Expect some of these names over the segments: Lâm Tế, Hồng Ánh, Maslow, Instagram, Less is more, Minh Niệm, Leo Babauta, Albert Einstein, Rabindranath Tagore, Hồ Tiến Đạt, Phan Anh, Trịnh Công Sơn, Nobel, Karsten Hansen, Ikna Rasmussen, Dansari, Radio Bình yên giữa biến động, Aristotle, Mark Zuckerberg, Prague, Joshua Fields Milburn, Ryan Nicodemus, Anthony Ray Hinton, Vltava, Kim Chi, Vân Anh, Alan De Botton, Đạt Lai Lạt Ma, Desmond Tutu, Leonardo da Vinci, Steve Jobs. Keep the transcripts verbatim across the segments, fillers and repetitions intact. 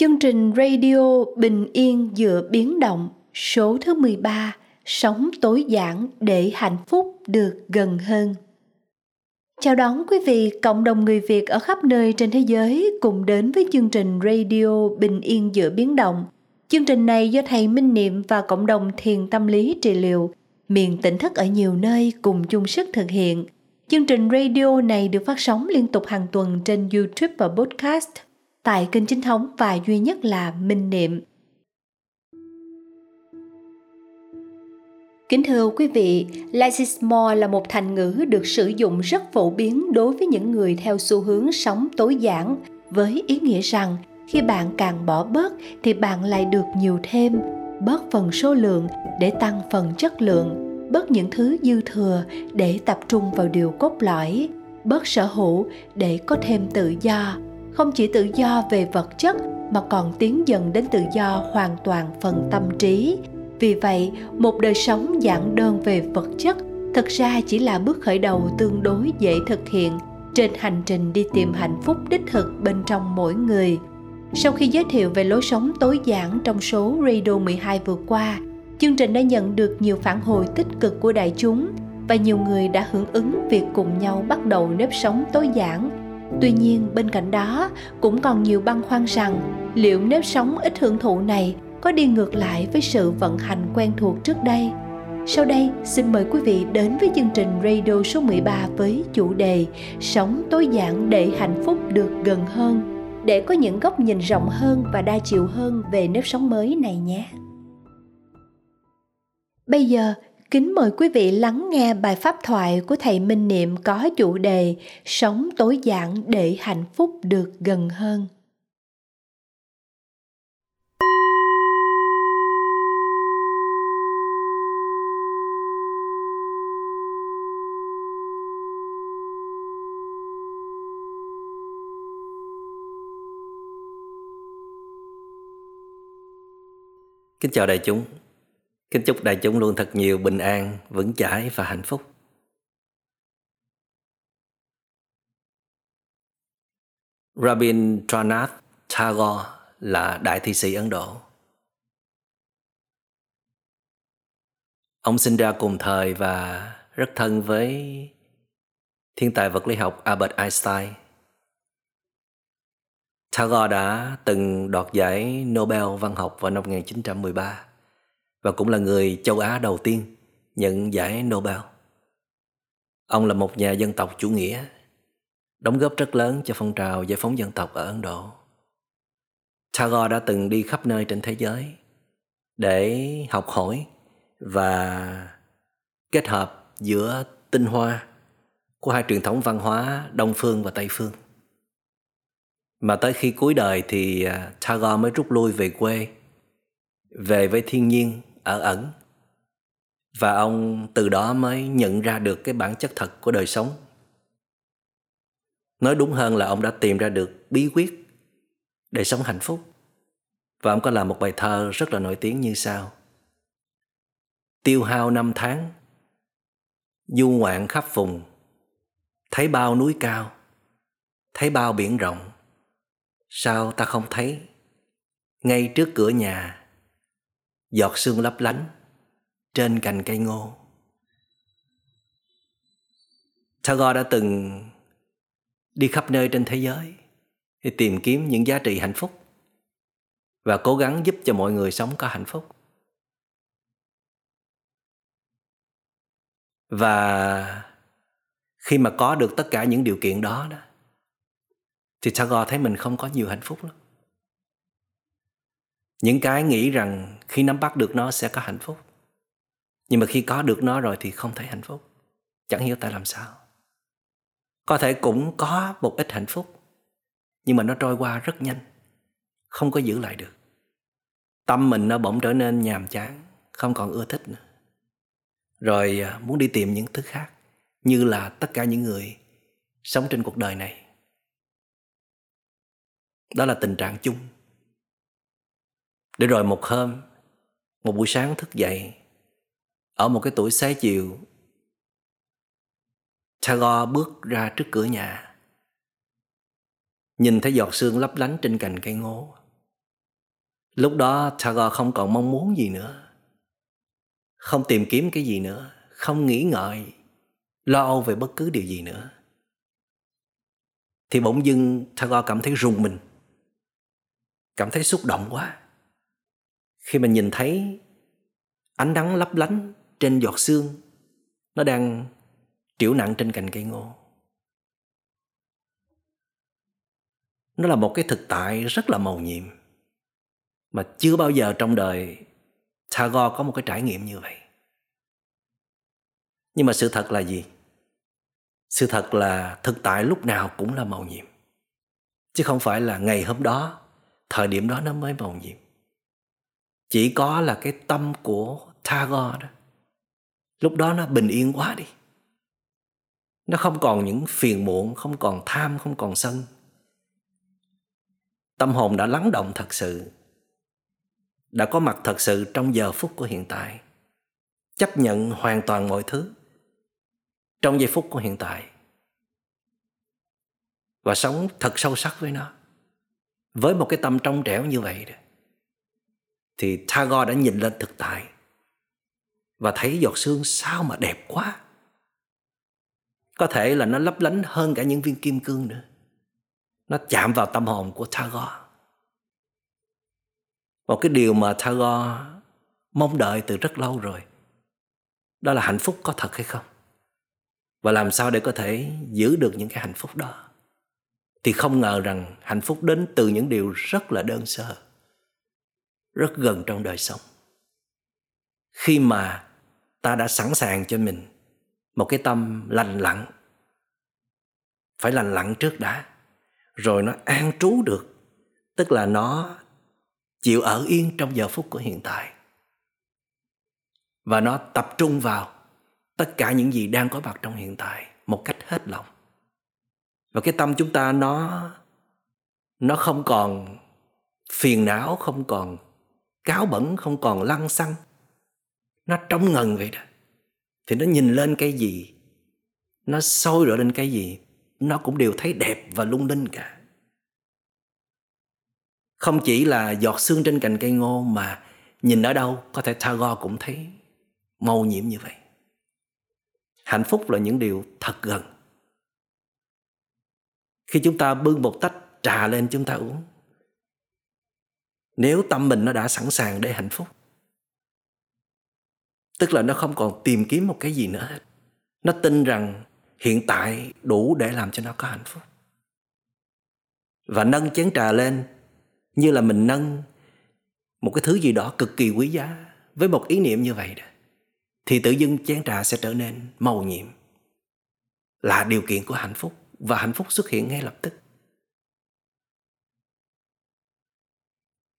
Chương trình Radio Bình Yên Giữa Biến Động số thứ mười ba, Sống Tối Giản Để Hạnh Phúc Được Gần Hơn. Chào đón quý vị, cộng đồng người Việt ở khắp nơi trên thế giới cùng đến với chương trình Radio Bình Yên Giữa Biến Động. Chương trình này do Thầy Minh Niệm và cộng đồng thiền tâm lý trị liệu miền tỉnh thức ở nhiều nơi cùng chung sức thực hiện. Chương trình radio này được phát sóng liên tục hàng tuần trên YouTube và podcast tại kênh chính thống và duy nhất là Minh Niệm. Kính thưa quý vị, Less is more là một thành ngữ được sử dụng rất phổ biến đối với những người theo xu hướng sống tối giản, với ý nghĩa rằng khi bạn càng bỏ bớt thì bạn lại được nhiều thêm, bớt phần số lượng để tăng phần chất lượng, bớt những thứ dư thừa để tập trung vào điều cốt lõi, bớt sở hữu để có thêm tự do, không chỉ tự do về vật chất mà còn tiến dần đến tự do hoàn toàn phần tâm trí. Vì vậy, một đời sống giản đơn về vật chất thực ra chỉ là bước khởi đầu tương đối dễ thực hiện trên hành trình đi tìm hạnh phúc đích thực bên trong mỗi người. Sau khi giới thiệu về lối sống tối giản trong số Radio mười hai vừa qua, chương trình đã nhận được nhiều phản hồi tích cực của đại chúng và nhiều người đã hưởng ứng việc cùng nhau bắt đầu nếp sống tối giản. Tuy nhiên, bên cạnh đó cũng còn nhiều băn khoăn rằng liệu nếp sống ít hưởng thụ này có đi ngược lại với sự vận hành quen thuộc trước đây. Sau đây, xin mời quý vị đến với chương trình Radio số mười ba với chủ đề Sống tối giản để hạnh phúc được gần hơn, để có những góc nhìn rộng hơn và đa chiều hơn về nếp sống mới này nhé. Bây giờ, kính mời quý vị lắng nghe bài pháp thoại của Thầy Minh Niệm có chủ đề Sống tối giản để hạnh phúc được gần hơn. Kính chào đại chúng. Kính chúc đại chúng luôn thật nhiều bình an, vững chãi và hạnh phúc. Rabindranath Tagore là đại thi sĩ Ấn Độ. Ông sinh ra cùng thời và rất thân với thiên tài vật lý học Albert Einstein. Tagore đã từng đoạt giải Nobel văn học vào năm một chín một ba. Và cũng là người châu Á đầu tiên nhận giải Nobel. Ông là một nhà dân tộc chủ nghĩa, đóng góp rất lớn cho phong trào giải phóng dân tộc ở Ấn Độ. Tagore đã từng đi khắp nơi trên thế giới để học hỏi và kết hợp giữa tinh hoa của hai truyền thống văn hóa Đông Phương và Tây Phương. Mà tới khi cuối đời thì Tagore mới rút lui về quê, về với thiên nhiên ở ẩn, và ông từ đó mới nhận ra được cái bản chất thật của đời sống. Nói đúng hơn là ông đã tìm ra được bí quyết để sống hạnh phúc, và ông có làm một bài thơ rất là nổi tiếng như sau: tiêu hao năm tháng du ngoạn khắp vùng, thấy bao núi cao, thấy bao biển rộng, sao ta không thấy ngay trước cửa nhà giọt sương lấp lánh trên cành cây ngô. Tagore đã từng đi khắp nơi trên thế giới để tìm kiếm những giá trị hạnh phúc và cố gắng giúp cho mọi người sống có hạnh phúc. Và khi mà có được tất cả những điều kiện đó, đó thì Tagore thấy mình không có nhiều hạnh phúc lắm. Những cái nghĩ rằng khi nắm bắt được nó sẽ có hạnh phúc, nhưng mà khi có được nó rồi thì không thấy hạnh phúc. Chẳng hiểu tại làm sao. Có thể cũng có một ít hạnh phúc, nhưng mà nó trôi qua rất nhanh, không có giữ lại được. Tâm mình nó bỗng trở nên nhàm chán, không còn ưa thích nữa, rồi muốn đi tìm những thứ khác, như là tất cả những người sống trên cuộc đời này. Đó là tình trạng chung. Để rồi một hôm, một buổi sáng thức dậy, ở một cái tuổi xế chiều, Tagore bước ra trước cửa nhà, nhìn thấy giọt sương lấp lánh trên cành cây ngô, Lúc đó Tagore không còn mong muốn gì nữa, không tìm kiếm cái gì nữa, không nghĩ ngợi, lo âu về bất cứ điều gì nữa. Thì bỗng dưng Tagore cảm thấy rùng mình, cảm thấy xúc động quá khi mình nhìn thấy ánh nắng lấp lánh trên giọt sương nó đang trĩu nặng trên cành cây ngô. Nó là một cái thực tại rất là mầu nhiệm mà chưa bao giờ trong đời Tagore có một cái trải nghiệm như vậy. Nhưng mà sự thật là gì? Sự thật là thực tại lúc nào cũng là mầu nhiệm, chứ không phải là ngày hôm đó, thời điểm đó nó mới mầu nhiệm. Chỉ có là cái tâm của Tagore đó, lúc đó nó bình yên quá đi. Nó không còn những phiền muộn, không còn tham, không còn sân. Tâm hồn đã lắng động thật sự, đã có mặt thật sự trong giờ phút của hiện tại, chấp nhận hoàn toàn mọi thứ trong giây phút của hiện tại và sống thật sâu sắc với nó. Với một cái tâm trong trẻo như vậy đó, thì Tagore đã nhìn lên thực tại và thấy giọt sương sao mà đẹp quá. Có thể là nó lấp lánh hơn cả những viên kim cương nữa. Nó chạm vào tâm hồn của Tagore. Một cái điều mà Tagore mong đợi từ rất lâu rồi, đó là hạnh phúc có thật hay không, và làm sao để có thể giữ được những cái hạnh phúc đó. Thì không ngờ rằng hạnh phúc đến từ những điều rất là đơn sơ, rất gần trong đời sống. Khi mà ta đã sẵn sàng cho mình một cái tâm lành lặn, phải lành lặn trước đã, rồi nó an trú được, tức là nó chịu ở yên trong giờ phút của hiện tại và nó tập trung vào tất cả những gì đang có mặt trong hiện tại một cách hết lòng. Và cái tâm chúng ta nó nó không còn phiền não, không còn cáu bẩn, không còn lăng xăng. Nó trong ngần vậy đó, thì nó nhìn lên cái gì, nó soi rọi lên cái gì, nó cũng đều thấy đẹp và lung linh cả. Không chỉ là giọt sương trên cành cây ngô mà nhìn ở đâu có thể Tagore cũng thấy mầu nhiệm như vậy. Hạnh phúc là những điều thật gần. Khi chúng ta bưng một tách trà lên chúng ta uống, nếu tâm mình nó đã sẵn sàng để hạnh phúc, tức là nó không còn tìm kiếm một cái gì nữa hết. Nó tin rằng hiện tại đủ để làm cho nó có hạnh phúc. Và nâng chén trà lên như là mình nâng một cái thứ gì đó cực kỳ quý giá, với một ý niệm như vậy đó, thì tự dưng chén trà sẽ trở nên mầu nhiệm, là điều kiện của hạnh phúc, và hạnh phúc xuất hiện ngay lập tức.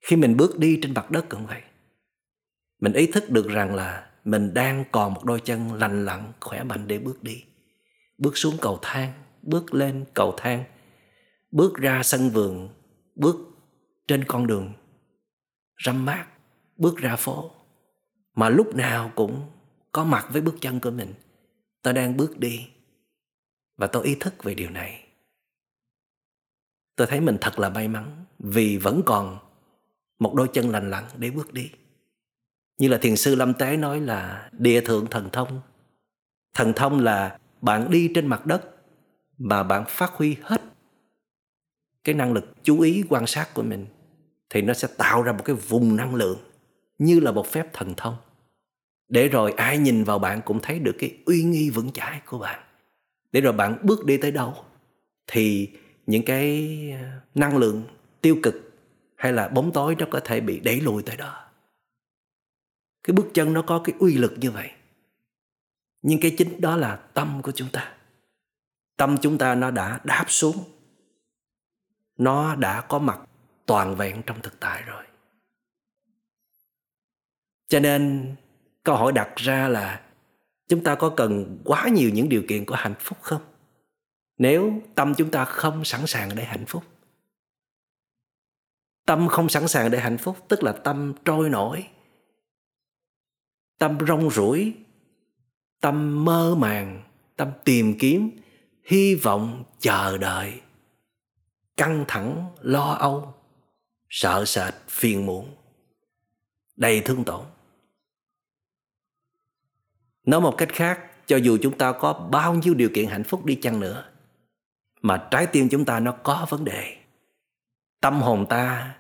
Khi mình bước đi trên mặt đất cũng vậy, mình ý thức được rằng là mình đang còn một đôi chân lành lặn, khỏe mạnh để bước đi. Bước xuống cầu thang, bước lên cầu thang, bước ra sân vườn, bước trên con đường râm mát, bước ra phố, mà lúc nào cũng có mặt với bước chân của mình. Tôi đang bước đi và tôi ý thức về điều này. Tôi thấy mình thật là may mắn vì vẫn còn một đôi chân lành lặn để bước đi. Như là thiền sư Lâm Tế nói là địa thượng thần thông. Thần thông là bạn đi trên mặt đất mà bạn phát huy hết cái năng lực chú ý quan sát của mình, thì nó sẽ tạo ra một cái vùng năng lượng như là một phép thần thông, để rồi ai nhìn vào bạn cũng thấy được cái uy nghi vững chãi của bạn. Để rồi bạn bước đi tới đâu thì những cái năng lượng tiêu cực hay là bóng tối nó có thể bị đẩy lùi tới đó. Cái bước chân nó có cái uy lực như vậy. Nhưng cái chính đó là tâm của chúng ta. Tâm chúng ta nó đã đáp xuống, nó đã có mặt toàn vẹn trong thực tại rồi. Cho nên câu hỏi đặt ra là chúng ta có cần quá nhiều những điều kiện của hạnh phúc không, nếu tâm chúng ta không sẵn sàng để hạnh phúc? Tâm không sẵn sàng để hạnh phúc tức là tâm trôi nổi, tâm rong ruổi, tâm mơ màng, tâm tìm kiếm, hy vọng, chờ đợi, căng thẳng, lo âu, sợ sệt, phiền muộn. đầy thương tổn. Nói một cách khác, cho dù chúng ta có bao nhiêu điều kiện hạnh phúc đi chăng nữa, mà trái tim chúng ta nó có vấn đề, tâm hồn ta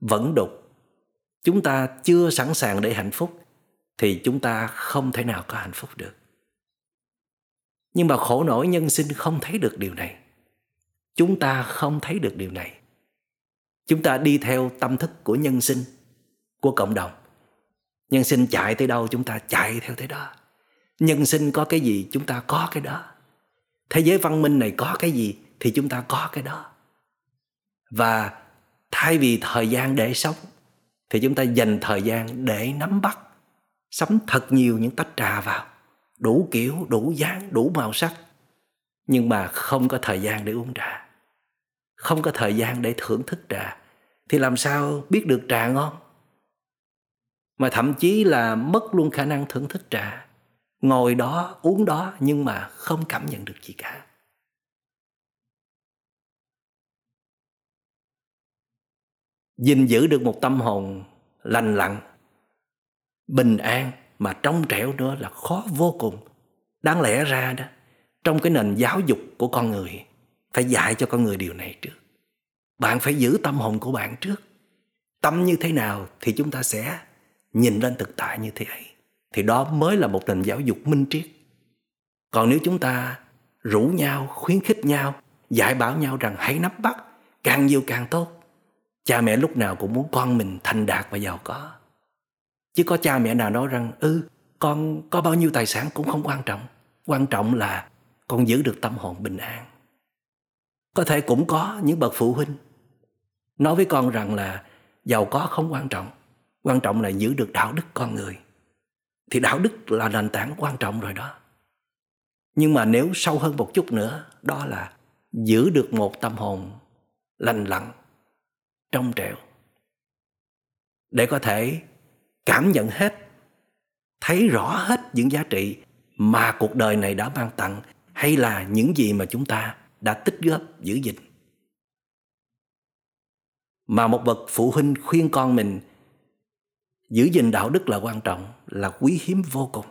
vẫn đục, chúng ta chưa sẵn sàng để hạnh phúc, thì chúng ta không thể nào có hạnh phúc được. Nhưng mà khổ nỗi nhân sinh không thấy được điều này. Chúng ta không thấy được điều này. Chúng ta đi theo tâm thức của nhân sinh, của cộng đồng. Nhân sinh chạy tới đâu chúng ta chạy theo tới đó. Nhân sinh có cái gì chúng ta có cái đó. Thế giới văn minh này có cái gì thì chúng ta có cái đó. Và thay vì thời gian để sống, thì chúng ta dành thời gian để nắm bắt, sắm thật nhiều những tách trà vào, đủ kiểu, đủ dáng, đủ màu sắc, nhưng mà không có thời gian để uống trà, không có thời gian để thưởng thức trà, thì làm sao biết được trà ngon. Mà thậm chí là mất luôn khả năng thưởng thức trà, ngồi đó uống đó nhưng mà không cảm nhận được gì cả. Gìn giữ được một tâm hồn lành lặn, bình an mà trong trẻo nữa là khó vô cùng. Đáng lẽ ra đó, trong cái nền giáo dục của con người, phải dạy cho con người điều này trước. Bạn phải giữ tâm hồn của bạn trước. Tâm như thế nào thì chúng ta sẽ nhìn lên thực tại như thế ấy. Thì đó mới là một nền giáo dục minh triết. Còn nếu chúng ta rủ nhau, khuyến khích nhau, dạy bảo nhau rằng hãy nắm bắt, càng nhiều càng tốt. Cha mẹ lúc nào cũng muốn con mình thành đạt và giàu có. Chứ có cha mẹ nào nói rằng ừ, con có bao nhiêu tài sản cũng không quan trọng. Quan trọng là con giữ được tâm hồn bình an. Có thể cũng có những bậc phụ huynh nói với con rằng là giàu có không quan trọng. Quan trọng là giữ được đạo đức con người. Thì đạo đức là nền tảng quan trọng rồi đó. Nhưng mà nếu sâu hơn một chút nữa, đó là giữ được một tâm hồn lành lặn, trong trẻo, để có thể cảm nhận hết, thấy rõ hết những giá trị mà cuộc đời này đã ban tặng, hay là những gì mà chúng ta đã tích góp giữ gìn. Mà một bậc phụ huynh khuyên con mình giữ gìn đạo đức là quan trọng, là quý hiếm vô cùng.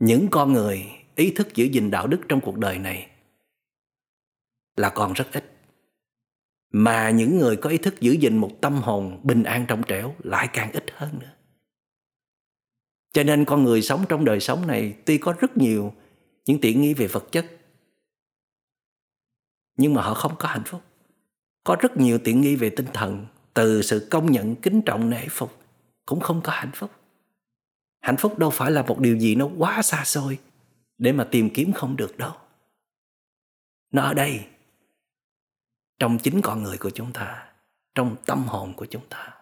Những con người ý thức giữ gìn đạo đức trong cuộc đời này là còn rất ít. Mà những người có ý thức giữ gìn một tâm hồn bình an trong trẻo lại càng ít hơn nữa. Cho nên con người sống trong đời sống này tuy có rất nhiều những tiện nghi về vật chất, nhưng mà họ không có hạnh phúc. Có rất nhiều tiện nghi về tinh thần, từ sự công nhận, kính trọng, nể phục, cũng không có hạnh phúc. Hạnh phúc đâu phải là một điều gì nó quá xa xôi để mà tìm kiếm không được đâu. Nó ở đây, trong chính con người của chúng ta, trong tâm hồn của chúng ta.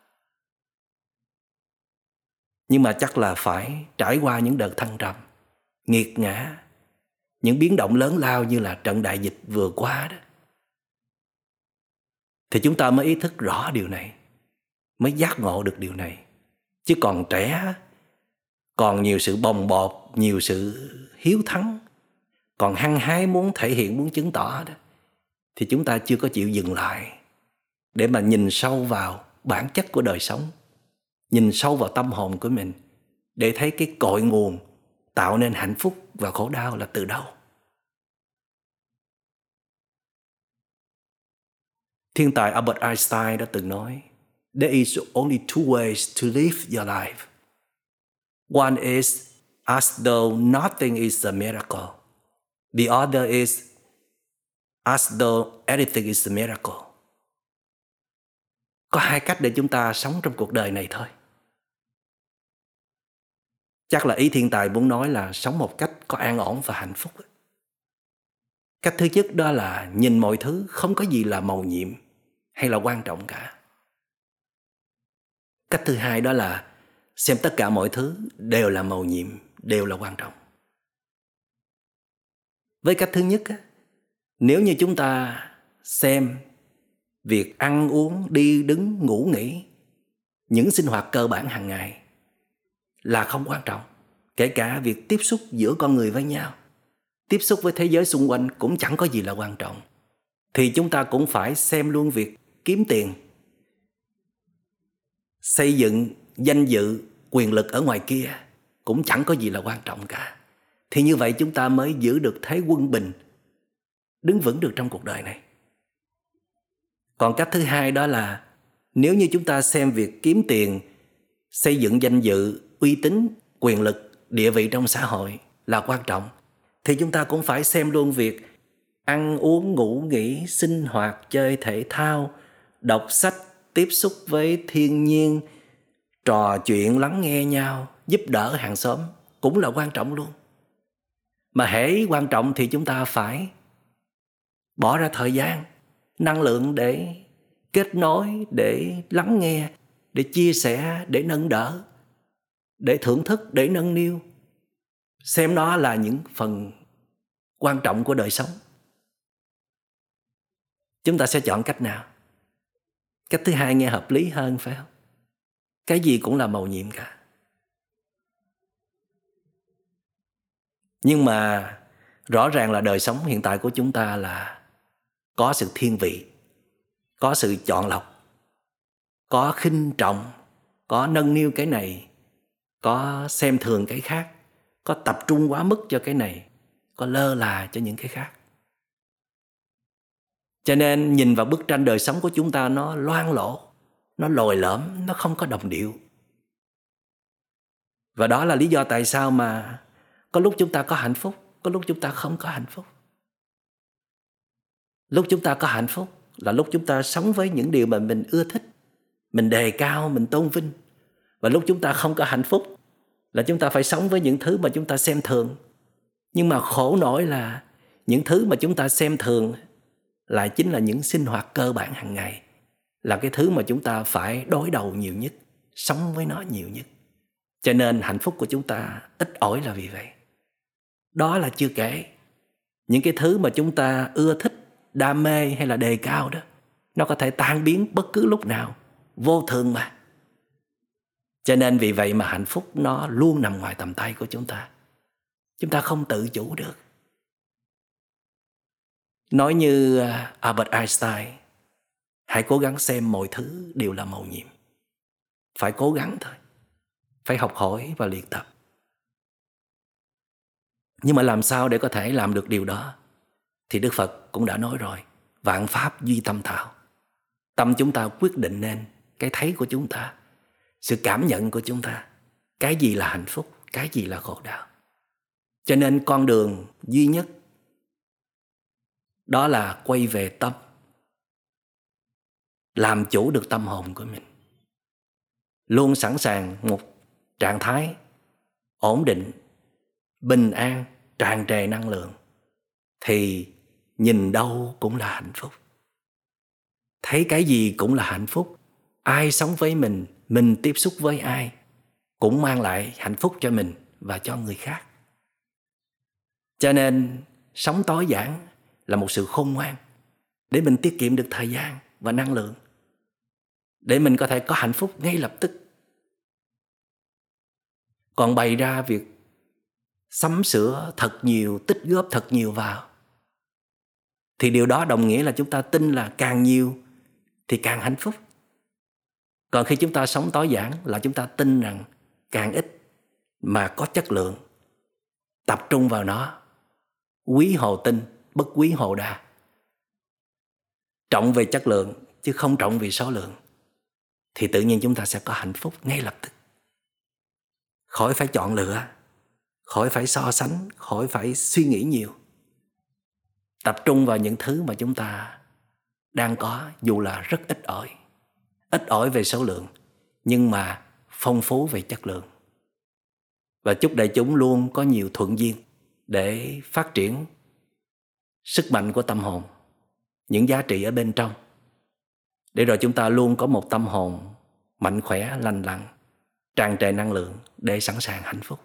Nhưng mà chắc là phải trải qua những đợt thăng trầm, nghiệt ngã, những biến động lớn lao như là trận đại dịch vừa qua đó, thì chúng ta mới ý thức rõ điều này, mới giác ngộ được điều này. Chứ còn trẻ, còn nhiều sự bồng bột, nhiều sự hiếu thắng, còn hăng hái muốn thể hiện, muốn chứng tỏ đó, thì chúng ta chưa có chịu dừng lại để mà nhìn sâu vào bản chất của đời sống, nhìn sâu vào tâm hồn của mình, để thấy cái cội nguồn tạo nên hạnh phúc và khổ đau là từ đâu. Thiên tài Albert Einstein đã từng nói, "There is only two ways to live your life. One is as though nothing is a miracle. The other is as though everything is a miracle." Có hai cách để chúng ta sống trong cuộc đời này thôi. Chắc là ý thiên tài muốn nói là sống một cách có an ổn và hạnh phúc. Cách thứ nhất đó là nhìn mọi thứ không có gì là màu nhiệm hay là quan trọng cả. Cách thứ hai đó là xem tất cả mọi thứ đều là màu nhiệm, đều là quan trọng. Với cách thứ nhất á, nếu như chúng ta xem việc ăn uống, đi đứng, ngủ nghỉ, những sinh hoạt cơ bản hàng ngày là không quan trọng, kể cả việc tiếp xúc giữa con người với nhau, tiếp xúc với thế giới xung quanh cũng chẳng có gì là quan trọng, thì chúng ta cũng phải xem luôn việc kiếm tiền, xây dựng danh dự, quyền lực ở ngoài kia cũng chẳng có gì là quan trọng cả. Thì như vậy chúng ta mới giữ được thế quân bình, đứng vững được trong cuộc đời này. Còn cách thứ hai đó là nếu như chúng ta xem việc kiếm tiền, xây dựng danh dự, uy tín, quyền lực, địa vị trong xã hội là quan trọng, thì chúng ta cũng phải xem luôn việc ăn uống, ngủ nghỉ, sinh hoạt, chơi thể thao, đọc sách, tiếp xúc với thiên nhiên, trò chuyện, lắng nghe nhau, giúp đỡ hàng xóm cũng là quan trọng luôn. Mà hễ quan trọng thì chúng ta phải bỏ ra thời gian, năng lượng để kết nối, để lắng nghe, để chia sẻ, để nâng đỡ, để thưởng thức, để nâng niu. Xem nó là những phần quan trọng của đời sống. Chúng ta sẽ chọn cách nào? Cách thứ hai nghe hợp lý hơn, phải không? Cái gì cũng là mầu nhiệm cả. Nhưng mà rõ ràng là đời sống hiện tại của chúng ta là có sự thiên vị, có sự chọn lọc, có khinh trọng, có nâng niu cái này, có xem thường cái khác, có tập trung quá mức cho cái này, có lơ là cho những cái khác. Cho nên nhìn vào bức tranh đời sống của chúng ta nó loang lổ, nó lồi lõm, nó không có đồng điệu. Và đó là lý do tại sao mà có lúc chúng ta có hạnh phúc, có lúc chúng ta không có hạnh phúc. Lúc chúng ta có hạnh phúc là lúc chúng ta sống với những điều mà mình ưa thích, mình đề cao, mình tôn vinh. Và lúc chúng ta không có hạnh phúc là chúng ta phải sống với những thứ mà chúng ta xem thường. Nhưng mà khổ nỗi là những thứ mà chúng ta xem thường lại chính là những sinh hoạt cơ bản hàng ngày, là cái thứ mà chúng ta phải đối đầu nhiều nhất, sống với nó nhiều nhất. Cho nên hạnh phúc của chúng ta ít ỏi là vì vậy. Đó là chưa kể những cái thứ mà chúng ta ưa thích, đam mê hay là đề cao đó, nó có thể tan biến bất cứ lúc nào, vô thường mà. Cho nên vì vậy mà hạnh phúc nó luôn nằm ngoài tầm tay của chúng ta. Chúng ta không tự chủ được. Nói như Albert Einstein, hãy cố gắng xem mọi thứ đều là mầu nhiệm. Phải cố gắng thôi, phải học hỏi và luyện tập. Nhưng mà làm sao để có thể làm được điều đó? Thì Đức Phật cũng đã nói rồi, vạn pháp duy tâm tạo. Tâm chúng ta quyết định nên cái thấy của chúng ta, sự cảm nhận của chúng ta, cái gì là hạnh phúc, cái gì là khổ đau. Cho nên con đường duy nhất đó là quay về tâm, làm chủ được tâm hồn của mình, luôn sẵn sàng một trạng thái ổn định, bình an, tràn trề năng lượng, thì nhìn đâu cũng là hạnh phúc, thấy cái gì cũng là hạnh phúc. Ai sống với mình, mình tiếp xúc với ai cũng mang lại hạnh phúc cho mình và cho người khác. Cho nên sống tối giản là một sự khôn ngoan để mình tiết kiệm được thời gian và năng lượng, để mình có thể có hạnh phúc ngay lập tức. Còn bày ra việc sắm sửa thật nhiều, tích góp thật nhiều vào, thì điều đó đồng nghĩa là chúng ta tin là càng nhiều thì càng hạnh phúc. Còn khi chúng ta sống tối giản là chúng ta tin rằng càng ít mà có chất lượng, tập trung vào nó, quý hồ tinh, bất quý hồ đa. Trọng về chất lượng chứ không trọng về số lượng, thì tự nhiên chúng ta sẽ có hạnh phúc ngay lập tức. Khỏi phải chọn lựa, khỏi phải so sánh, khỏi phải suy nghĩ nhiều. Tập trung vào những thứ mà chúng ta đang có, dù là rất ít ỏi. Ít ỏi về số lượng, nhưng mà phong phú về chất lượng. Và chúc đại chúng luôn có nhiều thuận duyên để phát triển sức mạnh của tâm hồn, những giá trị ở bên trong, để rồi chúng ta luôn có một tâm hồn mạnh khỏe, lành lặn, tràn trề năng lượng để sẵn sàng hạnh phúc.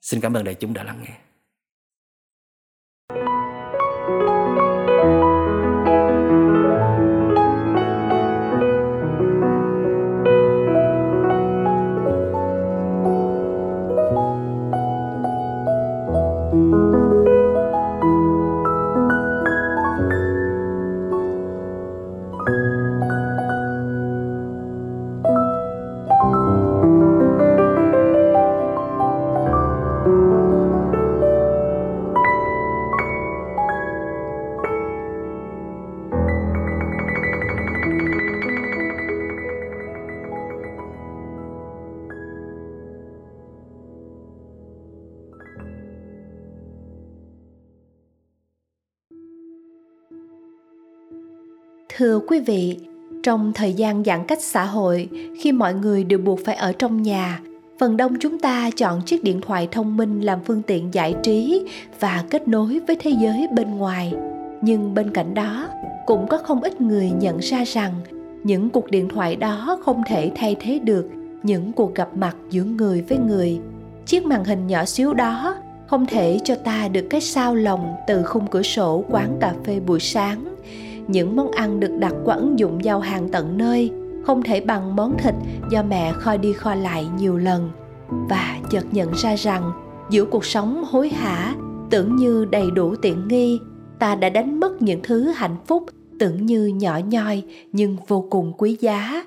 Xin cảm ơn đại chúng đã lắng nghe. Thưa quý vị, trong thời gian giãn cách xã hội, khi mọi người đều buộc phải ở trong nhà, phần đông chúng ta chọn chiếc điện thoại thông minh làm phương tiện giải trí và kết nối với thế giới bên ngoài. Nhưng bên cạnh đó, cũng có không ít người nhận ra rằng những cuộc điện thoại đó không thể thay thế được những cuộc gặp mặt giữa người với người. Chiếc màn hình nhỏ xíu đó không thể cho ta được cái sao lòng từ khung cửa sổ quán cà phê buổi sáng. Những món ăn được đặt qua ứng dụng giao hàng tận nơi không thể bằng món thịt do mẹ kho đi kho lại nhiều lần. Và chợt nhận ra rằng giữa cuộc sống hối hả tưởng như đầy đủ tiện nghi, ta đã đánh mất những thứ hạnh phúc tưởng như nhỏ nhoi nhưng vô cùng quý giá.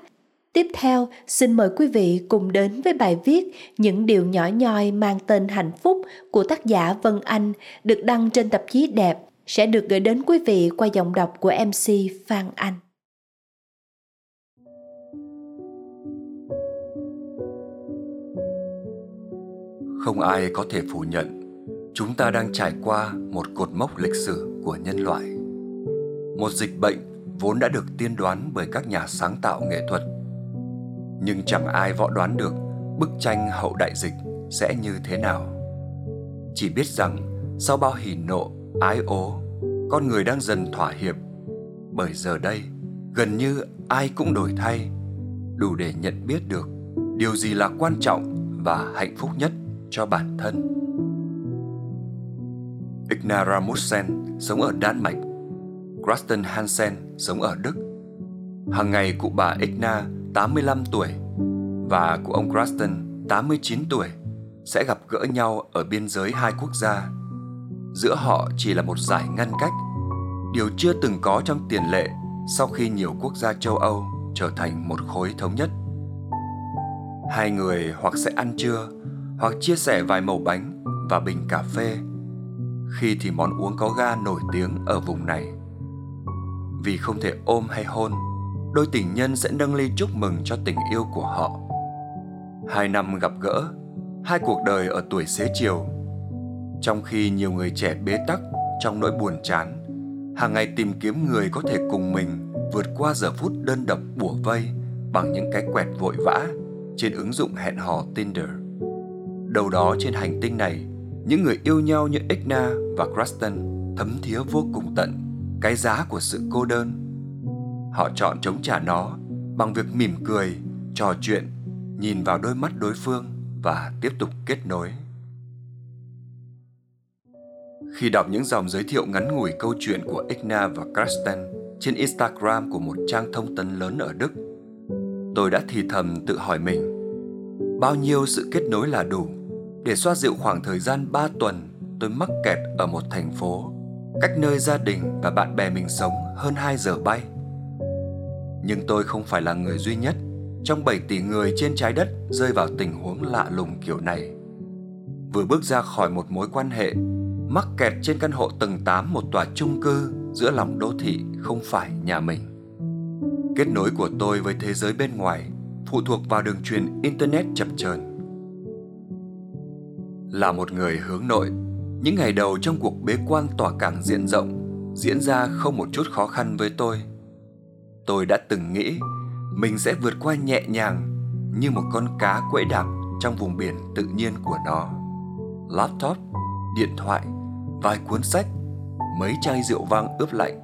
Tiếp theo, xin mời quý vị cùng đến với bài viết Những điều nhỏ nhoi mang tên hạnh phúc của tác giả Vân Anh được đăng trên tạp chí Đẹp, sẽ được gửi đến quý vị qua giọng đọc của em xê Phan Anh. Không ai có thể phủ nhận, chúng ta đang trải qua một cột mốc lịch sử của nhân loại. Một dịch bệnh vốn đã được tiên đoán bởi các nhà sáng tạo nghệ thuật. Nhưng chẳng ai võ đoán được bức tranh hậu đại dịch sẽ như thế nào. Chỉ biết rằng sau bao hỉ nộ, ái ố, con người đang dần thỏa hiệp. Bởi giờ đây, gần như ai cũng đổi thay, đủ để nhận biết được điều gì là quan trọng và hạnh phúc nhất cho bản thân. Ikna Rasmussen sống ở Đan Mạch, Karsten Hansen sống ở Đức. Hàng ngày cụ bà Ikna tám mươi lăm tuổi và cụ ông Karsten tám mươi chín tuổi sẽ gặp gỡ nhau ở biên giới hai quốc gia. Giữa họ chỉ là một dải ngăn cách, điều chưa từng có trong tiền lệ sau khi nhiều quốc gia châu Âu trở thành một khối thống nhất. Hai người hoặc sẽ ăn trưa, hoặc chia sẻ vài mẩu bánh và bình cà phê, khi thì món uống có ga nổi tiếng ở vùng này. Vì không thể ôm hay hôn, đôi tình nhân sẽ nâng ly chúc mừng cho tình yêu của họ. Hai năm gặp gỡ, hai cuộc đời ở tuổi xế chiều. Trong khi nhiều người trẻ bế tắc trong nỗi buồn chán, hàng ngày tìm kiếm người có thể cùng mình vượt qua giờ phút đơn độc bủa vây bằng những cái quẹt vội vã trên ứng dụng hẹn hò Tinder. Đâu đó trên hành tinh này, những người yêu nhau như Ikna và Karsten thấm thía vô cùng tận cái giá của sự cô đơn. Họ chọn chống trả nó bằng việc mỉm cười, trò chuyện, nhìn vào đôi mắt đối phương và tiếp tục kết nối. Khi đọc những dòng giới thiệu ngắn ngủi câu chuyện của Ikna và Karsten trên Instagram của một trang thông tấn lớn ở Đức, tôi đã thì thầm tự hỏi mình, bao nhiêu sự kết nối là đủ để xoa dịu khoảng thời gian ba tuần tôi mắc kẹt ở một thành phố, cách nơi gia đình và bạn bè mình sống hơn hai giờ bay. Nhưng tôi không phải là người duy nhất trong bảy tỷ người trên trái đất rơi vào tình huống lạ lùng kiểu này. Vừa bước ra khỏi một mối quan hệ, mắc kẹt trên căn hộ tầng tám một tòa chung cư giữa lòng đô thị không phải nhà mình. Kết nối của tôi với thế giới bên ngoài phụ thuộc vào đường truyền Internet chập chờn. Là một người hướng nội, những ngày đầu trong cuộc bế quan tỏa cảng diện rộng diễn ra không một chút khó khăn với tôi. Tôi đã từng nghĩ mình sẽ vượt qua nhẹ nhàng như một con cá quẫy đạp trong vùng biển tự nhiên của nó. Laptop, điện thoại, vài cuốn sách, mấy chai rượu vang ướp lạnh,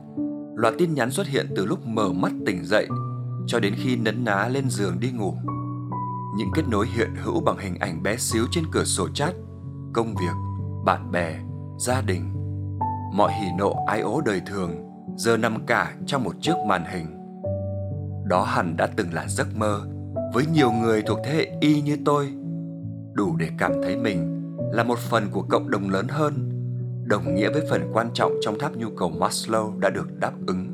loạt tin nhắn xuất hiện từ lúc mở mắt tỉnh dậy cho đến khi nấn ná lên giường đi ngủ. Những kết nối hiện hữu bằng hình ảnh bé xíu trên cửa sổ chat, công việc, bạn bè, gia đình. Mọi hỉ nộ ái ố đời thường giờ nằm cả trong một chiếc màn hình. Đó hẳn đã từng là giấc mơ với nhiều người thuộc thế hệ Y như tôi, đủ để cảm thấy mình là một phần của cộng đồng lớn hơn, đồng nghĩa với phần quan trọng trong tháp nhu cầu Maslow đã được đáp ứng.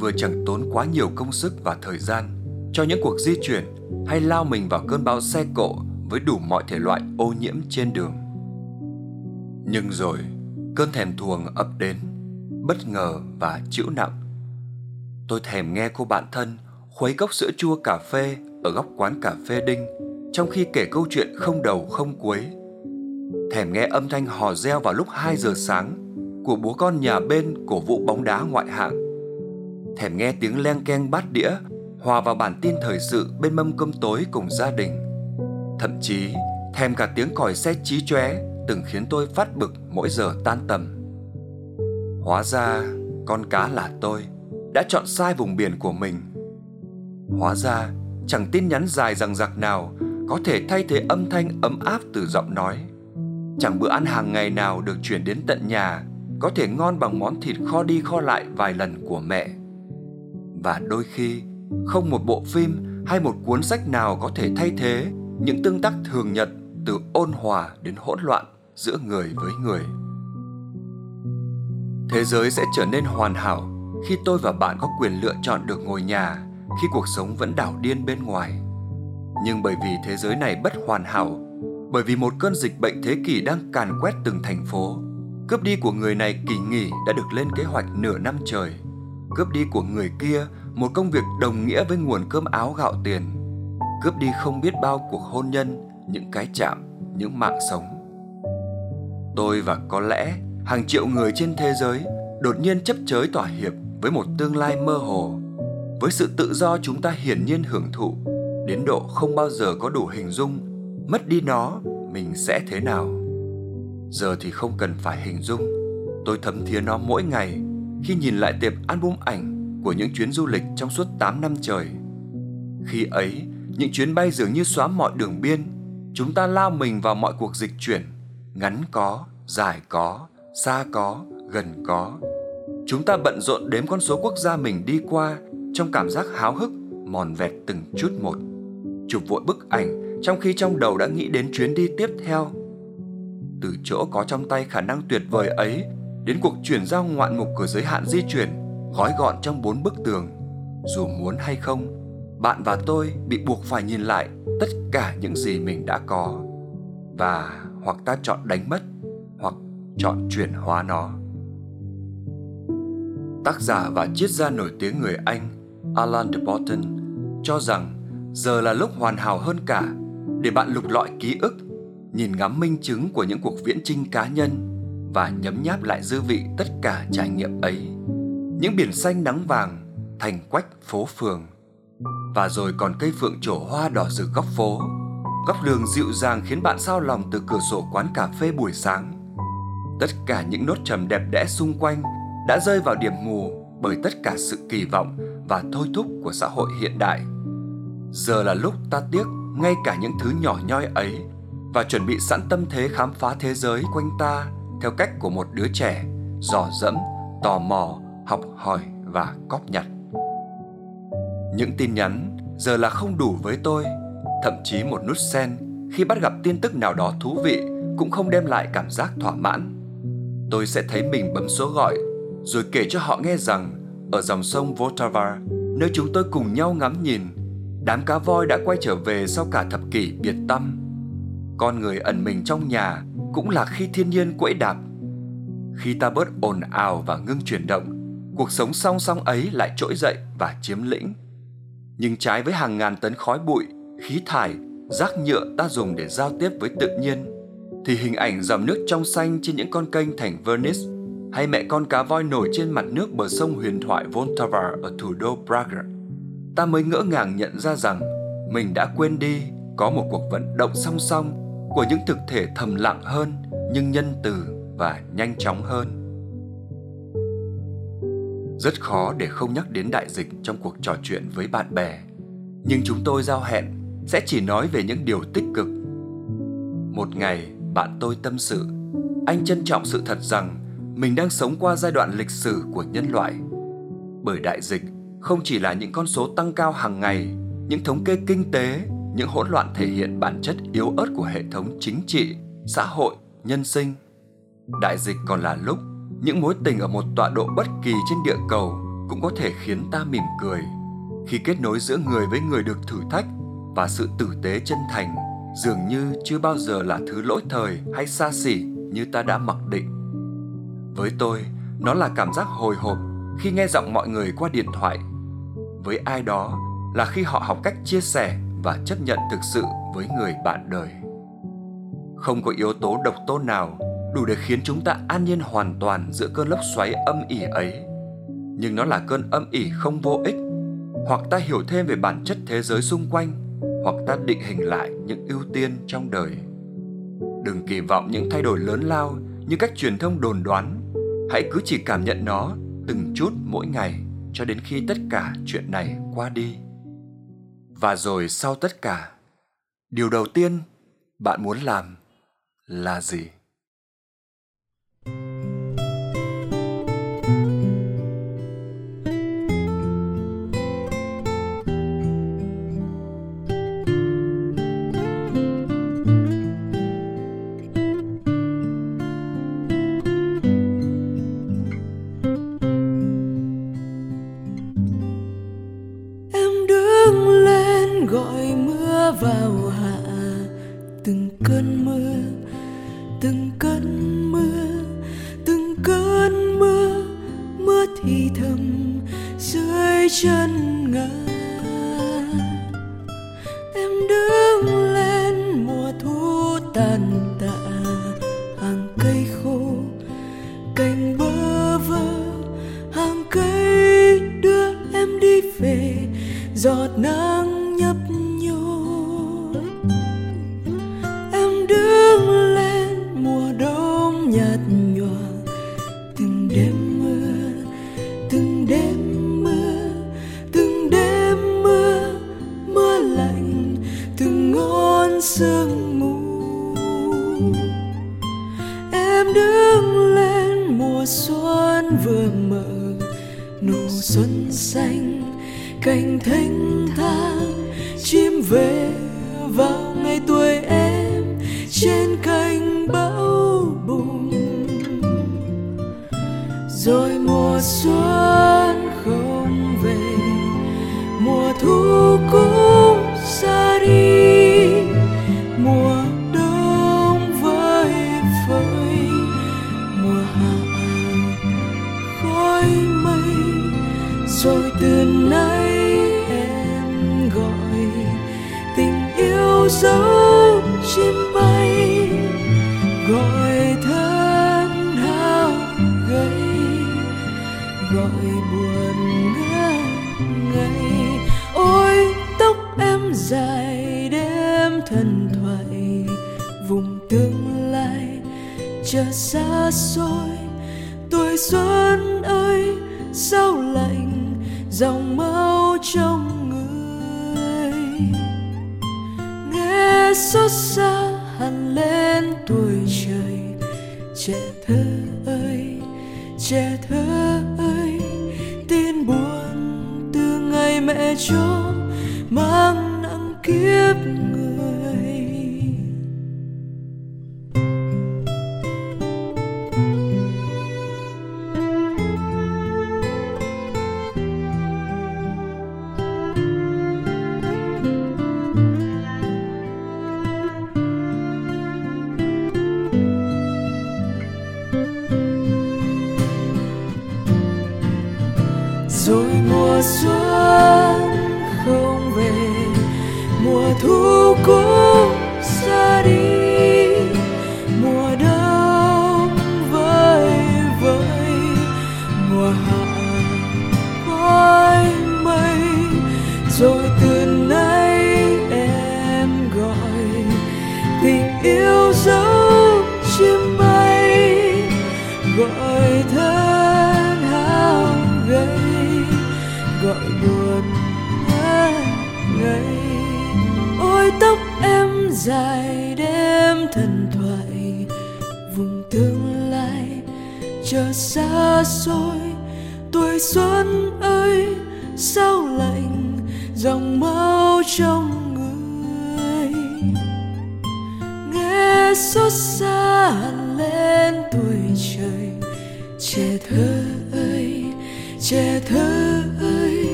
Vừa chẳng tốn quá nhiều công sức và thời gian cho những cuộc di chuyển hay lao mình vào cơn bão xe cộ với đủ mọi thể loại ô nhiễm trên đường. Nhưng rồi, cơn thèm thuồng ập đến, bất ngờ và chịu nặng. Tôi thèm nghe cô bạn thân khuấy cốc sữa chua cà phê ở góc quán cà phê Đinh trong khi kể câu chuyện không đầu không cuối. Thèm nghe âm thanh hò reo vào lúc hai giờ sáng của bố con nhà bên cổ vũ bóng đá ngoại hạng. thèm nghe tiếng leng keng bát đĩa hòa vào bản tin thời sự bên mâm cơm tối cùng gia đình. Thậm chí thèm cả tiếng còi xe chí chóe từng khiến tôi phát bực mỗi giờ tan tầm. Hóa ra con cá là tôi đã chọn sai vùng biển của mình. Hóa ra chẳng tin nhắn dài dằng dặc nào có thể thay thế âm thanh ấm áp từ giọng nói. Chẳng bữa ăn hàng ngày nào được chuyển đến tận nhà có thể ngon bằng món thịt kho đi kho lại vài lần của mẹ. Và đôi khi không một bộ phim hay một cuốn sách nào có thể thay thế những tương tác thường nhật từ ôn hòa đến hỗn loạn giữa người với người. Thế giới sẽ trở nên hoàn hảo khi tôi và bạn có quyền lựa chọn được ngồi nhà khi cuộc sống vẫn đảo điên bên ngoài. Nhưng bởi vì thế giới này bất hoàn hảo, bởi vì một cơn dịch bệnh thế kỷ đang càn quét từng thành phố, cướp đi của người này kỳ nghỉ đã được lên kế hoạch nửa năm trời, cướp đi của người kia một công việc đồng nghĩa với nguồn cơm áo gạo tiền, cướp đi không biết bao cuộc hôn nhân, những cái chạm, những mạng sống. Tôi và có lẽ hàng triệu người trên thế giới đột nhiên chấp chới thỏa hiệp với một tương lai mơ hồ, với sự tự do chúng ta hiển nhiên hưởng thụ, đến độ không bao giờ có đủ hình dung mất đi nó mình sẽ thế nào. Giờ thì không cần phải hình dung, tôi thấm thía nó mỗi ngày khi nhìn lại tệp album ảnh của những chuyến du lịch trong suốt tám năm trời. Khi ấy, những chuyến bay dường như xóa mọi đường biên, chúng ta lao mình vào mọi cuộc dịch chuyển, ngắn có, dài có, xa có, gần có. Chúng ta bận rộn đếm con số quốc gia mình đi qua trong cảm giác háo hức, mòn vẹt từng chút một, chụp vội bức ảnh trong khi trong đầu đã nghĩ đến chuyến đi tiếp theo. Từ chỗ có trong tay khả năng tuyệt vời ấy đến cuộc chuyển giao ngoạn mục của giới hạn di chuyển gói gọn trong bốn bức tường, dù muốn hay không, bạn và tôi bị buộc phải nhìn lại tất cả những gì mình đã có, và hoặc ta chọn đánh mất hoặc chọn chuyển hóa nó. Tác giả và triết gia nổi tiếng người Anh Alan De Botton cho rằng giờ là lúc hoàn hảo hơn cả để bạn lục lọi ký ức, nhìn ngắm minh chứng của những cuộc viễn chinh cá nhân và nhấm nháp lại dư vị tất cả trải nghiệm ấy. Những biển xanh nắng vàng, thành quách phố phường, và rồi còn cây phượng trổ hoa đỏ rực góc phố, góc đường dịu dàng khiến bạn xao lòng từ cửa sổ quán cà phê buổi sáng. Tất cả những nốt trầm đẹp đẽ xung quanh đã rơi vào điểm mù bởi tất cả sự kỳ vọng và thôi thúc của xã hội hiện đại. Giờ là lúc ta tiếc ngay cả những thứ nhỏ nhoi ấy và chuẩn bị sẵn tâm thế khám phá thế giới quanh ta theo cách của một đứa trẻ dò dẫm, tò mò, học hỏi và cóp nhặt. Những tin nhắn giờ là không đủ với tôi, thậm chí một nút send khi bắt gặp tin tức nào đó thú vị cũng không đem lại cảm giác thỏa mãn. Tôi sẽ thấy mình bấm số gọi rồi kể cho họ nghe rằng ở dòng sông Vltava, nơi chúng tôi cùng nhau ngắm nhìn, đám cá voi đã quay trở về sau cả thập kỷ biệt tăm. Con người ẩn mình trong nhà cũng là khi thiên nhiên quẫy đạp. Khi ta bớt ồn ào và ngưng chuyển động, cuộc sống song song ấy lại trỗi dậy và chiếm lĩnh. Nhưng trái với hàng ngàn tấn khói bụi, khí thải, rác nhựa ta dùng để giao tiếp với tự nhiên, thì hình ảnh dòng nước trong xanh trên những con kênh thành Venice hay mẹ con cá voi nổi trên mặt nước bờ sông huyền thoại Vltava ở thủ đô Prague, ta mới ngỡ ngàng nhận ra rằng mình đã quên đi có một cuộc vận động song song của những thực thể thầm lặng hơn nhưng nhân từ và nhanh chóng hơn. Rất khó để không nhắc đến đại dịch trong cuộc trò chuyện với bạn bè, nhưng chúng tôi giao hẹn sẽ chỉ nói về những điều tích cực. Một ngày, bạn tôi tâm sự, anh trân trọng sự thật rằng mình đang sống qua giai đoạn lịch sử của nhân loại. Bởi đại dịch không chỉ là những con số tăng cao hàng ngày, những thống kê kinh tế, những hỗn loạn thể hiện bản chất yếu ớt của hệ thống chính trị, xã hội, nhân sinh. Đại dịch còn là lúc những mối tình ở một tọa độ bất kỳ trên địa cầu cũng có thể khiến ta mỉm cười, khi kết nối giữa người với người được thử thách và sự tử tế chân thành dường như chưa bao giờ là thứ lỗi thời hay xa xỉ như ta đã mặc định. Với tôi, nó là cảm giác hồi hộp khi nghe giọng mọi người qua điện thoại. Với ai đó là khi họ học cách chia sẻ và chấp nhận thực sự với người bạn đời. Không có yếu tố độc tố nào đủ để khiến chúng ta an nhiên hoàn toàn giữa cơn lốc xoáy âm ỉ ấy. nhưng nó là cơn âm ỉ không vô ích. Hoặc ta hiểu thêm về bản chất thế giới xung quanh, hoặc ta định hình lại những ưu tiên trong đời. Đừng kỳ vọng những thay đổi lớn lao như cách truyền thông đồn đoán. Hãy cứ chỉ cảm nhận nó từng chút mỗi ngày cho đến khi tất cả chuyện này qua đi. Và rồi sau tất cả, điều đầu tiên bạn muốn làm là gì?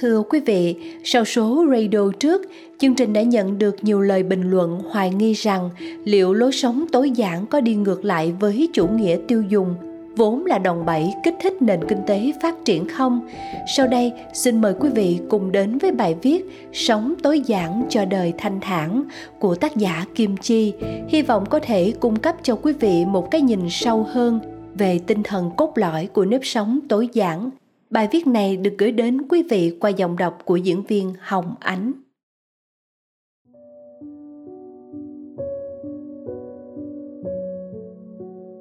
Thưa quý vị, sau số radio trước, chương trình đã nhận được nhiều lời bình luận hoài nghi rằng liệu lối sống tối giản có đi ngược lại với chủ nghĩa tiêu dùng, vốn là đòn bẩy kích thích nền kinh tế phát triển không? Sau đây, xin mời quý vị cùng đến với bài viết Sống tối giản cho đời thanh thản của tác giả Kim Chi. Hy vọng có thể cung cấp cho quý vị một cái nhìn sâu hơn về tinh thần cốt lõi của nếp sống tối giản. Bài viết này được gửi đến quý vị qua giọng đọc của diễn viên Hồng Ánh.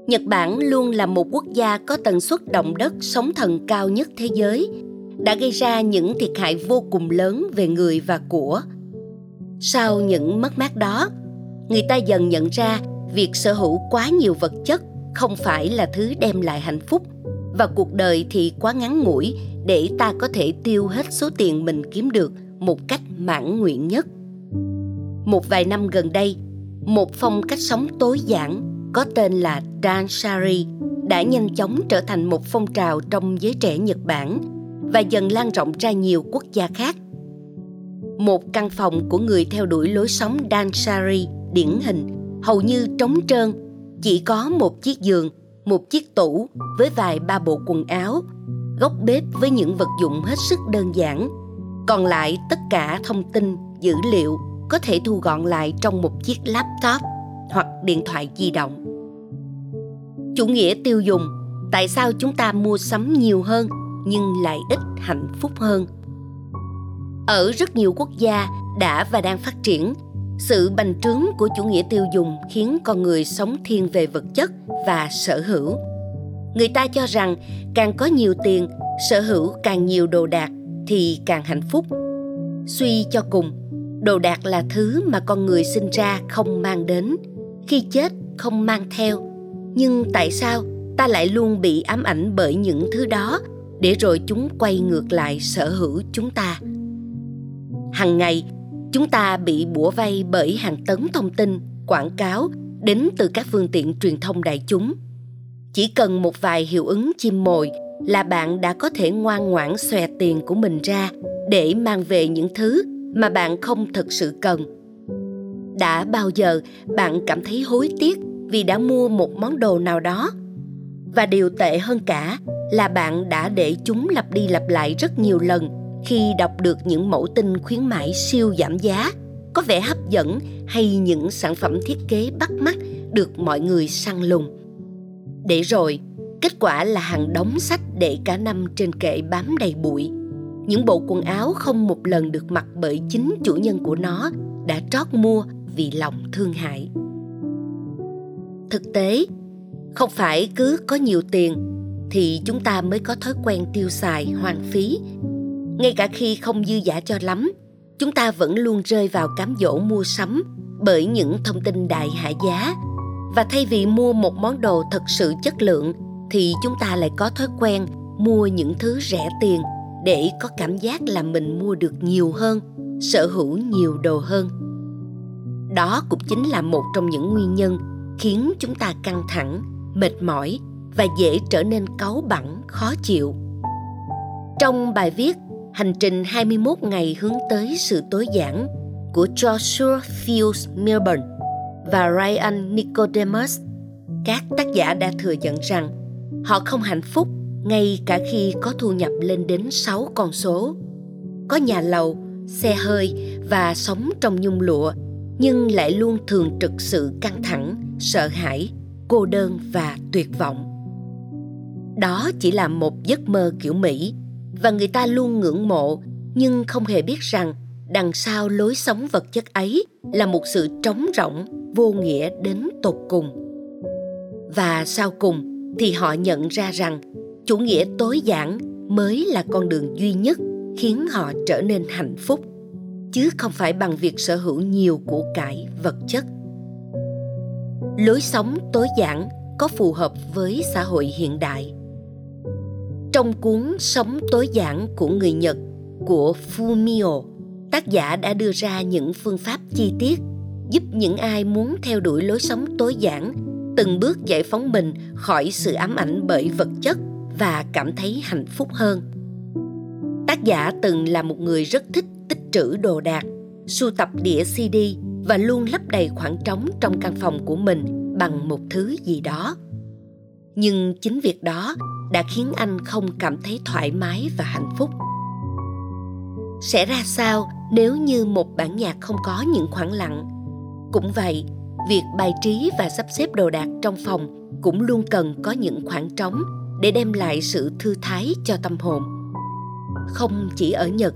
Nhật Bản luôn là một quốc gia có tần suất động đất sóng thần cao nhất thế giới, đã gây ra những thiệt hại vô cùng lớn về người và của. Sau những mất mát đó, người ta dần nhận ra việc sở hữu quá nhiều vật chất không phải là thứ đem lại hạnh phúc, và cuộc đời thì quá ngắn ngủi để ta có thể tiêu hết số tiền mình kiếm được một cách mãn nguyện nhất. Một vài năm gần đây, một phong cách sống tối giản có tên là Dansari đã nhanh chóng trở thành một phong trào trong giới trẻ Nhật Bản và dần lan rộng ra nhiều quốc gia khác. Một căn phòng của người theo đuổi lối sống Dansari điển hình hầu như trống trơn, chỉ có một chiếc giường, một chiếc tủ với vài ba bộ quần áo, góc bếp với những vật dụng hết sức đơn giản. Còn lại tất cả thông tin, dữ liệu có thể thu gọn lại trong một chiếc laptop hoặc điện thoại di động. Chủ nghĩa tiêu dùng, tại sao chúng ta mua sắm nhiều hơn nhưng lại ít hạnh phúc hơn? Ở rất nhiều quốc gia đã và đang phát triển, sự bành trướng của chủ nghĩa tiêu dùng khiến con người sống thiên về vật chất và sở hữu. Người ta cho rằng càng có nhiều tiền, sở hữu càng nhiều đồ đạc thì càng hạnh phúc. Suy cho cùng, đồ đạc là thứ mà con người sinh ra không mang đến, khi chết không mang theo. Nhưng tại sao ta lại luôn bị ám ảnh bởi những thứ đó để rồi chúng quay ngược lại sở hữu chúng ta? Hằng ngày, chúng ta bị bủa vây bởi hàng tấn thông tin, quảng cáo đến từ các phương tiện truyền thông đại chúng. Chỉ cần một vài hiệu ứng chim mồi là bạn đã có thể ngoan ngoãn xòe tiền của mình ra để mang về những thứ mà bạn không thực sự cần. Đã bao giờ bạn cảm thấy hối tiếc vì đã mua một món đồ nào đó? Và điều tệ hơn cả là bạn đã để chúng lặp đi lặp lại rất nhiều lần khi đọc được những mẫu tin khuyến mãi siêu giảm giá, có vẻ hấp dẫn, hay những sản phẩm thiết kế bắt mắt được mọi người săn lùng. Để rồi, kết quả là hàng đống sách để cả năm trên kệ bám đầy bụi. Những bộ quần áo không một lần được mặc bởi chính chủ nhân của nó đã trót mua vì lòng thương hại. Thực tế, không phải cứ có nhiều tiền thì chúng ta mới có thói quen tiêu xài hoang phí. Ngay cả khi không dư dả cho lắm, chúng ta vẫn luôn rơi vào cám dỗ mua sắm bởi những thông tin đại hạ giá. Và thay vì mua một món đồ thật sự chất lượng thì chúng ta lại có thói quen mua những thứ rẻ tiền để có cảm giác là mình mua được nhiều hơn, sở hữu nhiều đồ hơn. Đó cũng chính là một trong những nguyên nhân khiến chúng ta căng thẳng, mệt mỏi và dễ trở nên cáu bẳn, khó chịu. Trong bài viết Hành trình hai mươi mốt ngày hướng tới sự tối giản của Joshua Fields Milburn và Ryan Nicodemus, các tác giả đã thừa nhận rằng họ không hạnh phúc ngay cả khi có thu nhập lên đến sáu con số, có nhà lầu, xe hơi và sống trong nhung lụa, nhưng lại luôn thường trực sự căng thẳng, sợ hãi, cô đơn và tuyệt vọng. Đó chỉ là một giấc mơ kiểu Mỹ, và người ta luôn ngưỡng mộ nhưng không hề biết rằng đằng sau lối sống vật chất ấy là một sự trống rỗng, vô nghĩa đến tột cùng. Và sau cùng thì họ nhận ra rằng chủ nghĩa tối giản mới là con đường duy nhất khiến họ trở nên hạnh phúc, chứ không phải bằng việc sở hữu nhiều của cải vật chất. Lối sống tối giản có phù hợp với xã hội hiện đại? Trong cuốn Sống tối giản của người Nhật của Fumio, tác giả đã đưa ra những phương pháp chi tiết giúp những ai muốn theo đuổi lối sống tối giản từng bước giải phóng mình khỏi sự ám ảnh bởi vật chất và cảm thấy hạnh phúc hơn. Tác giả từng là một người rất thích tích trữ đồ đạc, sưu tập đĩa xê đê và luôn lấp đầy khoảng trống trong căn phòng của mình bằng một thứ gì đó. Nhưng chính việc đó đã khiến anh không cảm thấy thoải mái và hạnh phúc. Sẽ ra sao nếu như một bản nhạc không có những khoảng lặng? Cũng vậy, việc bài trí và sắp xếp đồ đạc trong phòng cũng luôn cần có những khoảng trống để đem lại sự thư thái cho tâm hồn. Không chỉ ở Nhật,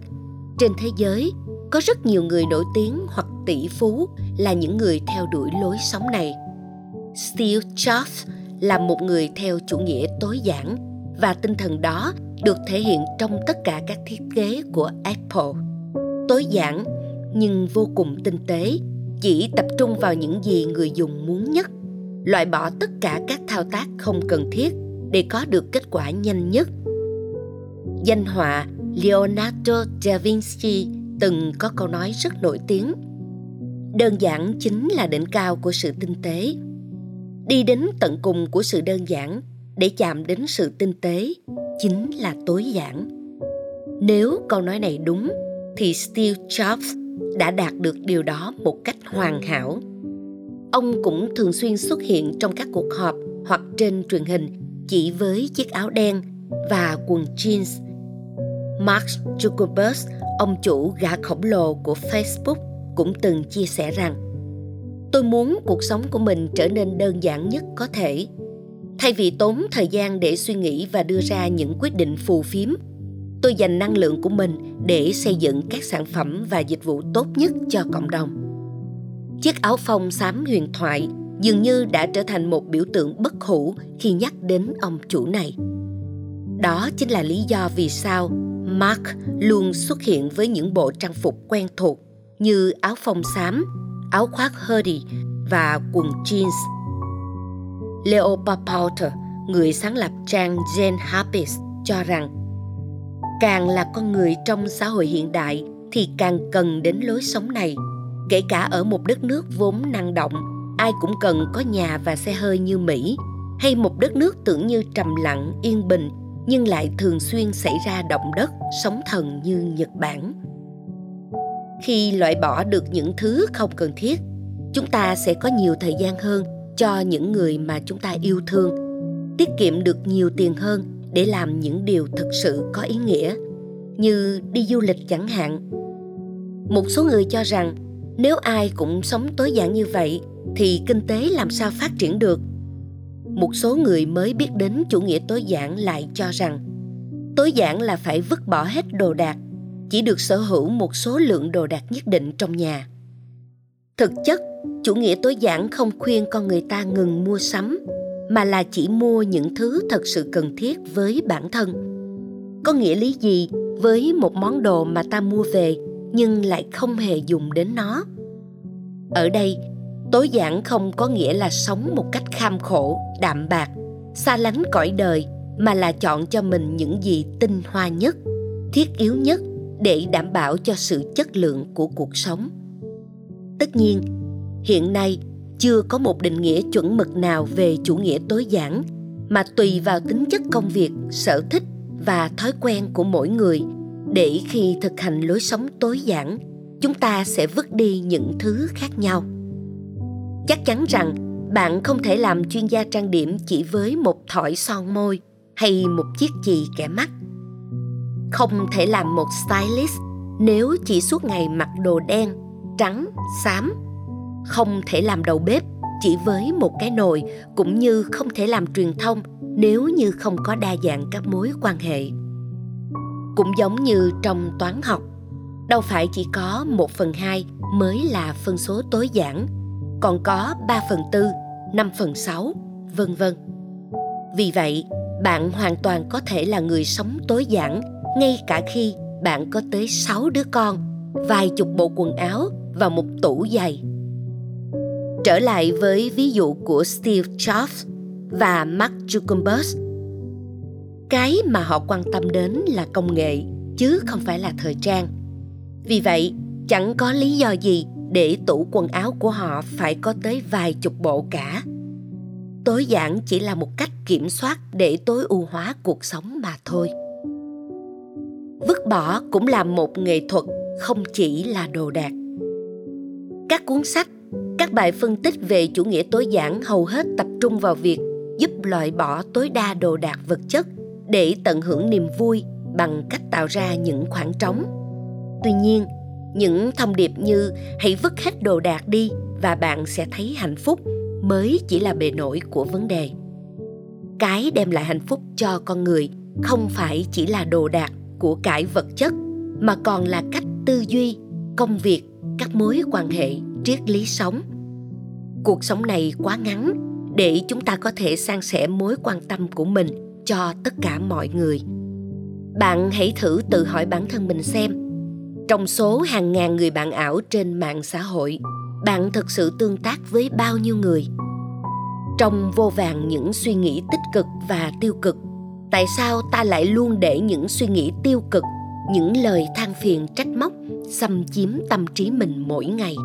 trên thế giới có rất nhiều người nổi tiếng hoặc tỷ phú là những người theo đuổi lối sống này. Steve Jobs là một người theo chủ nghĩa tối giản và tinh thần đó được thể hiện trong tất cả các thiết kế của Apple. Tối giản nhưng vô cùng tinh tế, chỉ tập trung vào những gì người dùng muốn nhất, loại bỏ tất cả các thao tác không cần thiết để có được kết quả nhanh nhất. Danh họa Leonardo da Vinci từng có câu nói rất nổi tiếng: đơn giản chính là đỉnh cao của sự tinh tế. Đi đến tận cùng của sự đơn giản để chạm đến sự tinh tế chính là tối giản. Nếu câu nói này đúng thì Steve Jobs đã đạt được điều đó một cách hoàn hảo. Ông cũng thường xuyên xuất hiện trong các cuộc họp hoặc trên truyền hình chỉ với chiếc áo đen và quần jeans. Mark Zuckerberg, ông chủ gã khổng lồ của Facebook, cũng từng chia sẻ rằng: tôi muốn cuộc sống của mình trở nên đơn giản nhất có thể. Thay vì tốn thời gian để suy nghĩ và đưa ra những quyết định phù phiếm, tôi dành năng lượng của mình để xây dựng các sản phẩm và dịch vụ tốt nhất cho cộng đồng. Chiếc áo phông xám huyền thoại dường như đã trở thành một biểu tượng bất hủ khi nhắc đến ông chủ này. Đó chính là lý do vì sao Mark luôn xuất hiện với những bộ trang phục quen thuộc như áo phông xám, áo khoác hoodie và quần jeans. Leo Babauta, người sáng lập trang Gen Habits, cho rằng càng là con người trong xã hội hiện đại thì càng cần đến lối sống này. Kể cả ở một đất nước vốn năng động, ai cũng cần có nhà và xe hơi như Mỹ, hay một đất nước tưởng như trầm lặng, yên bình nhưng lại thường xuyên xảy ra động đất, sóng thần như Nhật Bản. Khi loại bỏ được những thứ không cần thiết, chúng ta sẽ có nhiều thời gian hơn cho những người mà chúng ta yêu thương, tiết kiệm được nhiều tiền hơn để làm những điều thực sự có ý nghĩa, như đi du lịch chẳng hạn. Một số người cho rằng nếu ai cũng sống tối giản như vậy thì kinh tế làm sao phát triển được. Một số người mới biết đến chủ nghĩa tối giản lại cho rằng tối giản là phải vứt bỏ hết đồ đạc, chỉ được sở hữu một số lượng đồ đạc nhất định trong nhà. Thực chất, chủ nghĩa tối giản không khuyên con người ta ngừng mua sắm, mà là chỉ mua những thứ thật sự cần thiết với bản thân. Có nghĩa lý gì với một món đồ mà ta mua về nhưng lại không hề dùng đến nó? Ở đây, tối giản không có nghĩa là sống một cách kham khổ, đạm bạc, xa lánh cõi đời, mà là chọn cho mình những gì tinh hoa nhất, thiết yếu nhất để đảm bảo cho sự chất lượng của cuộc sống. Tất nhiên, hiện nay chưa có một định nghĩa chuẩn mực nào về chủ nghĩa tối giản, mà tùy vào tính chất công việc, sở thích và thói quen của mỗi người, để khi thực hành lối sống tối giản, chúng ta sẽ vứt đi những thứ khác nhau. Chắc chắn rằng bạn không thể làm chuyên gia trang điểm chỉ với một thỏi son môi hay một chiếc chì kẻ mắt. Không thể làm một stylist nếu chỉ suốt ngày mặc đồ đen, trắng, xám. Không thể làm đầu bếp chỉ với một cái nồi, cũng như không thể làm truyền thông nếu như không có đa dạng các mối quan hệ. Cũng giống như trong toán học, đâu phải chỉ có một phần hai mới là phân số tối giản, còn có ba phần tư, năm phần sáu, vân vân. Vì vậy, bạn hoàn toàn có thể là người sống tối giản ngay cả khi bạn có tới sáu đứa con, vài chục bộ quần áo và một tủ giày. Trở lại với ví dụ của Steve Jobs và Mark Zuckerberg. Cái mà họ quan tâm đến là công nghệ, chứ không phải là thời trang. Vì vậy, chẳng có lý do gì để tủ quần áo của họ phải có tới vài chục bộ cả. Tối giản chỉ là một cách kiểm soát để tối ưu hóa cuộc sống mà thôi. Vứt bỏ cũng là một nghệ thuật, không chỉ là đồ đạc. Các cuốn sách, các bài phân tích về chủ nghĩa tối giản hầu hết tập trung vào việc giúp loại bỏ tối đa đồ đạc vật chất để tận hưởng niềm vui bằng cách tạo ra những khoảng trống. Tuy nhiên, những thông điệp như hãy vứt hết đồ đạc đi và bạn sẽ thấy hạnh phúc mới chỉ là bề nổi của vấn đề. Cái đem lại hạnh phúc cho con người không phải chỉ là đồ đạc, của cải vật chất, mà còn là cách tư duy, công việc, các mối quan hệ, triết lý sống. Cuộc sống này quá ngắn để chúng ta có thể san sẻ mối quan tâm của mình cho tất cả mọi người. Bạn hãy thử tự hỏi bản thân mình xem, trong số hàng ngàn người bạn ảo trên mạng xã hội, bạn thực sự tương tác với bao nhiêu người? Trong vô vàn những suy nghĩ tích cực và tiêu cực, tại sao ta lại luôn để những suy nghĩ tiêu cực, những lời than phiền trách móc xâm chiếm tâm trí mình mỗi ngày?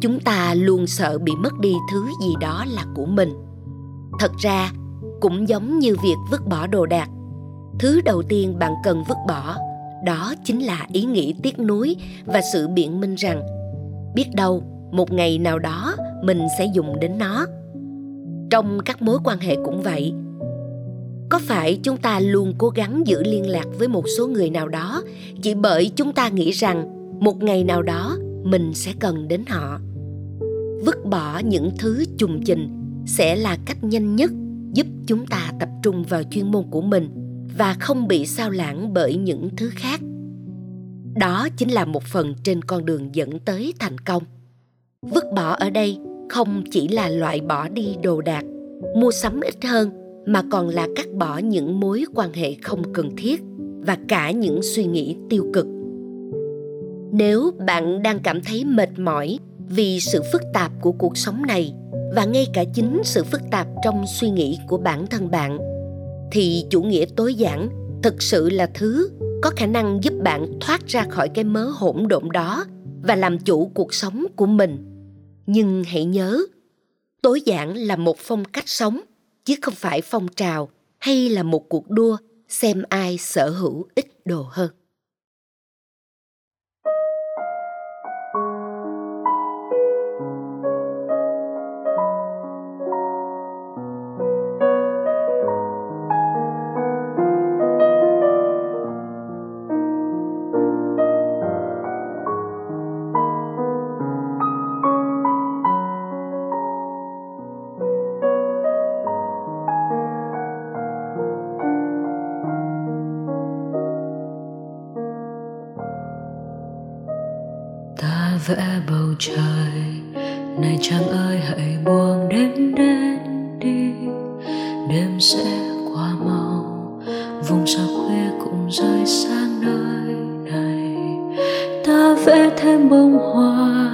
Chúng ta luôn sợ bị mất đi thứ gì đó là của mình. Thật ra, cũng giống như việc vứt bỏ đồ đạc, thứ đầu tiên bạn cần vứt bỏ đó chính là ý nghĩ tiếc nuối và sự biện minh rằng biết đâu một ngày nào đó mình sẽ dùng đến nó. Trong các mối quan hệ cũng vậy. Có phải chúng ta luôn cố gắng giữ liên lạc với một số người nào đó chỉ bởi chúng ta nghĩ rằng một ngày nào đó mình sẽ cần đến họ? Vứt bỏ những thứ chùng chình sẽ là cách nhanh nhất giúp chúng ta tập trung vào chuyên môn của mình và không bị sao lãng bởi những thứ khác. Đó chính là một phần trên con đường dẫn tới thành công. Vứt bỏ ở đây không chỉ là loại bỏ đi đồ đạc, mua sắm ít hơn, mà còn là cắt bỏ những mối quan hệ không cần thiết và cả những suy nghĩ tiêu cực. Nếu bạn đang cảm thấy mệt mỏi vì sự phức tạp của cuộc sống này và ngay cả chính sự phức tạp trong suy nghĩ của bản thân bạn, thì chủ nghĩa tối giản thực sự là thứ có khả năng giúp bạn thoát ra khỏi cái mớ hỗn độn đó và làm chủ cuộc sống của mình. Nhưng hãy nhớ, tối giản là một phong cách sống, chứ không phải phong trào hay là một cuộc đua xem ai sở hữu ít đồ hơn. Vẽ bầu trời này chàng ơi, hãy buông đêm đến đi, đêm sẽ qua mau, vùng sao khuya cũng rơi sang nơi này. Ta vẽ thêm bông hoa,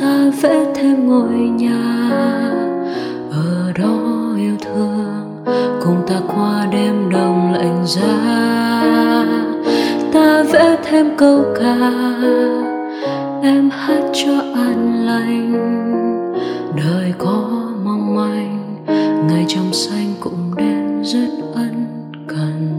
ta vẽ thêm ngôi nhà, ở đó yêu thương cùng ta qua đêm đông lạnh giá. Ta vẽ thêm câu ca em hát cho an lành, đời có mong manh, ngày trong xanh cũng đến rất ân cần.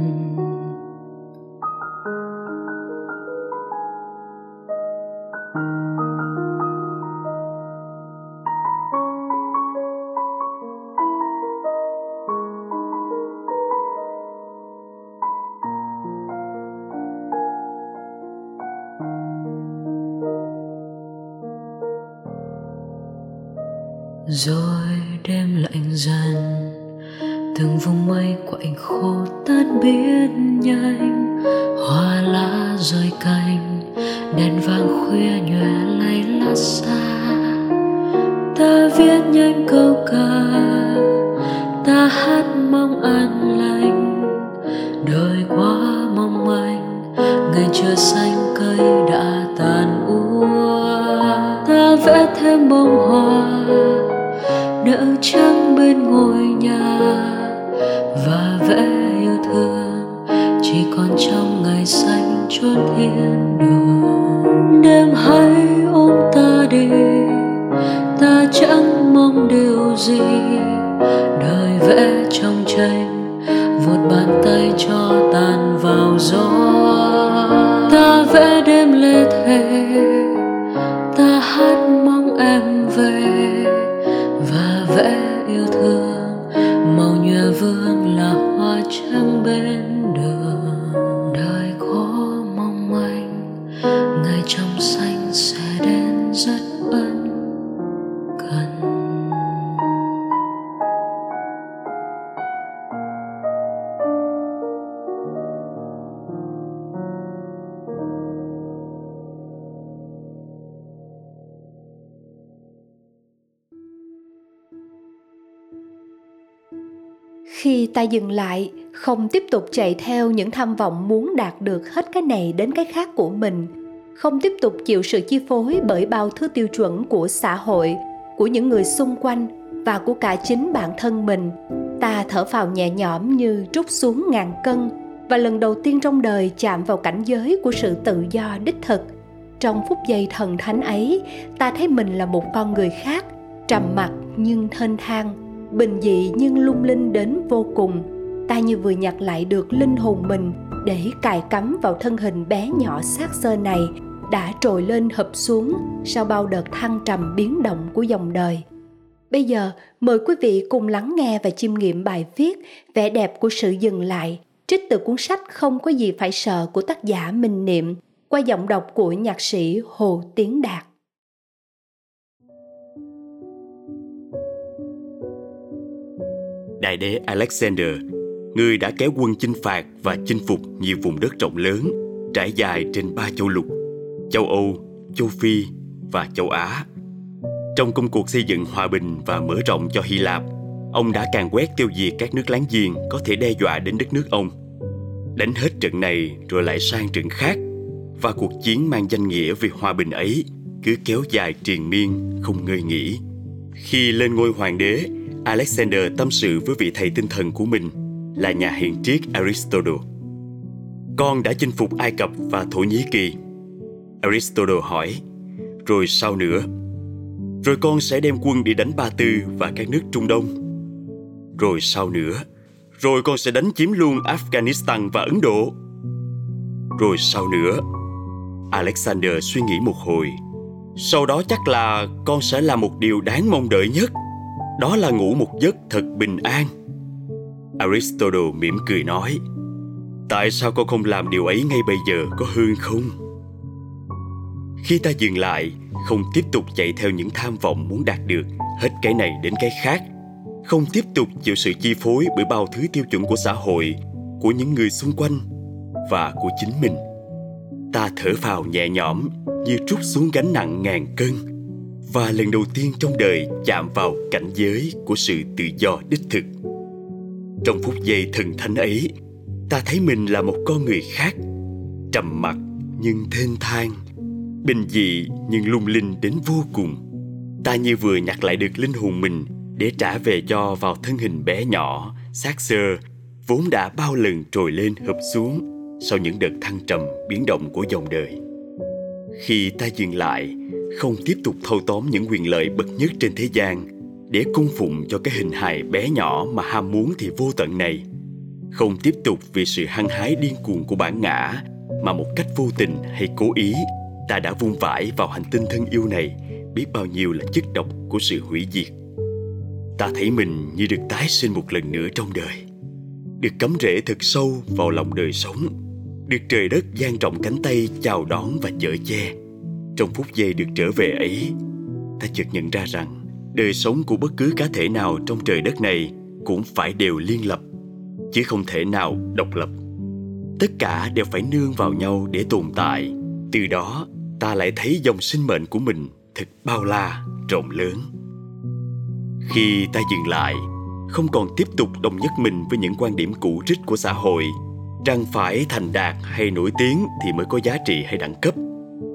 Rồi đêm lạnh dần, từng vùng mây quạnh khô tát biến nhanh, hoa lá rơi cành, đèn vàng khuya nhòe lay lá xa. Ta viết nhanh câu ca, ta hát mong an lành, đời quá mong manh, ngày chưa xanh cây đã tàn úa. Ta vẽ thêm bông hoa đỡ trắng bên ngôi nhà, và vẽ yêu thương chỉ còn trong ngày xanh chốn thiên đường. Đêm hãy ôm ta đi, ta chẳng mong điều gì, đời vẽ trong tranh vuốt bàn tay cho tàn vỡ. vào gió. Ta vẽ đêm lê thề, ta hát mong em về, và vẽ yêu thương màu nhòa vương là hoa trắng bên đường. Đời có mong manh ngày trong xanh sẽ đến rất ân cần. Khi ta dừng lại, không tiếp tục chạy theo những tham vọng muốn đạt được hết cái này đến cái khác của mình, không tiếp tục chịu sự chi phối bởi bao thứ tiêu chuẩn của xã hội, của những người xung quanh và của cả chính bản thân mình, ta thở phào nhẹ nhõm như trút xuống ngàn cân và lần đầu tiên trong đời chạm vào cảnh giới của sự tự do đích thực. Trong phút giây thần thánh ấy, ta thấy mình là một con người khác, trầm mặc nhưng thênh thang, bình dị nhưng lung linh đến vô cùng. Ta như vừa nhặt lại được linh hồn mình để cài cắm vào thân hình bé nhỏ xác xơ này đã trồi lên hợp xuống sau bao đợt thăng trầm biến động của dòng đời. Bây giờ mời quý vị cùng lắng nghe và chiêm nghiệm bài viết Vẻ đẹp của sự dừng lại, trích từ cuốn sách Không có gì phải sợ của tác giả Minh Niệm, qua giọng đọc của nhạc sĩ Hồ Tiến Đạt. Đại đế Alexander, người đã kéo quân chinh phạt và chinh phục nhiều vùng đất rộng lớn, trải dài trên ba châu lục, châu Âu, châu Phi và châu Á. Trong công cuộc xây dựng hòa bình và mở rộng cho Hy Lạp, ông đã càn quét tiêu diệt các nước láng giềng có thể đe dọa đến đất nước ông. Đánh hết trận này rồi lại sang trận khác, và cuộc chiến mang danh nghĩa vì hòa bình ấy cứ kéo dài triền miên, không ngơi nghỉ. Khi lên ngôi hoàng đế, Alexander tâm sự với vị thầy tinh thần của mình là nhà hiền triết Aristotle. Con đã chinh phục Ai Cập và Thổ Nhĩ Kỳ. Aristotle hỏi, rồi sao nữa? Rồi con sẽ đem quân đi đánh Ba Tư và các nước Trung Đông. Rồi sao nữa? Rồi con sẽ đánh chiếm luôn Afghanistan và Ấn Độ. Rồi sao nữa? Alexander suy nghĩ một hồi. Sau đó chắc là con sẽ làm một điều đáng mong đợi nhất, đó là ngủ một giấc thật bình an. Aristotle mỉm cười nói, tại sao con không làm điều ấy ngay bây giờ, có hơn không? Khi ta dừng lại, không tiếp tục chạy theo những tham vọng muốn đạt được hết cái này đến cái khác, không tiếp tục chịu sự chi phối bởi bao thứ tiêu chuẩn của xã hội, của những người xung quanh và của chính mình, ta thở phào nhẹ nhõm như trút xuống gánh nặng ngàn cân, và lần đầu tiên trong đời chạm vào cảnh giới của sự tự do đích thực. Trong phút giây thần thánh ấy, ta thấy mình là một con người khác, trầm mặc nhưng thênh thang, bình dị nhưng lung linh đến vô cùng. Ta như vừa nhặt lại được linh hồn mình để trả về cho vào thân hình bé nhỏ, xác xơ, vốn đã bao lần trồi lên hợp xuống sau những đợt thăng trầm biến động của dòng đời. Khi ta dừng lại, không tiếp tục thâu tóm những quyền lợi bậc nhất trên thế gian để cung phụng cho cái hình hài bé nhỏ mà ham muốn thì vô tận này, không tiếp tục vì sự hăng hái điên cuồng của bản ngã mà một cách vô tình hay cố ý ta đã vung vãi vào hành tinh thân yêu này biết bao nhiêu là chất độc của sự hủy diệt. Ta thấy mình như được tái sinh một lần nữa trong đời, được cắm rễ thật sâu vào lòng đời sống, được trời đất dang rộng cánh tay chào đón và chở che. Trong phút giây được trở về ấy, ta chợt nhận ra rằng đời sống của bất cứ cá thể nào trong trời đất này cũng phải đều liên lập, chứ không thể nào độc lập. Tất cả đều phải nương vào nhau để tồn tại. Từ đó, ta lại thấy dòng sinh mệnh của mình thật bao la, rộng lớn. Khi ta dừng lại, không còn tiếp tục đồng nhất mình với những quan điểm cũ rích của xã hội, rằng phải thành đạt hay nổi tiếng thì mới có giá trị hay đẳng cấp,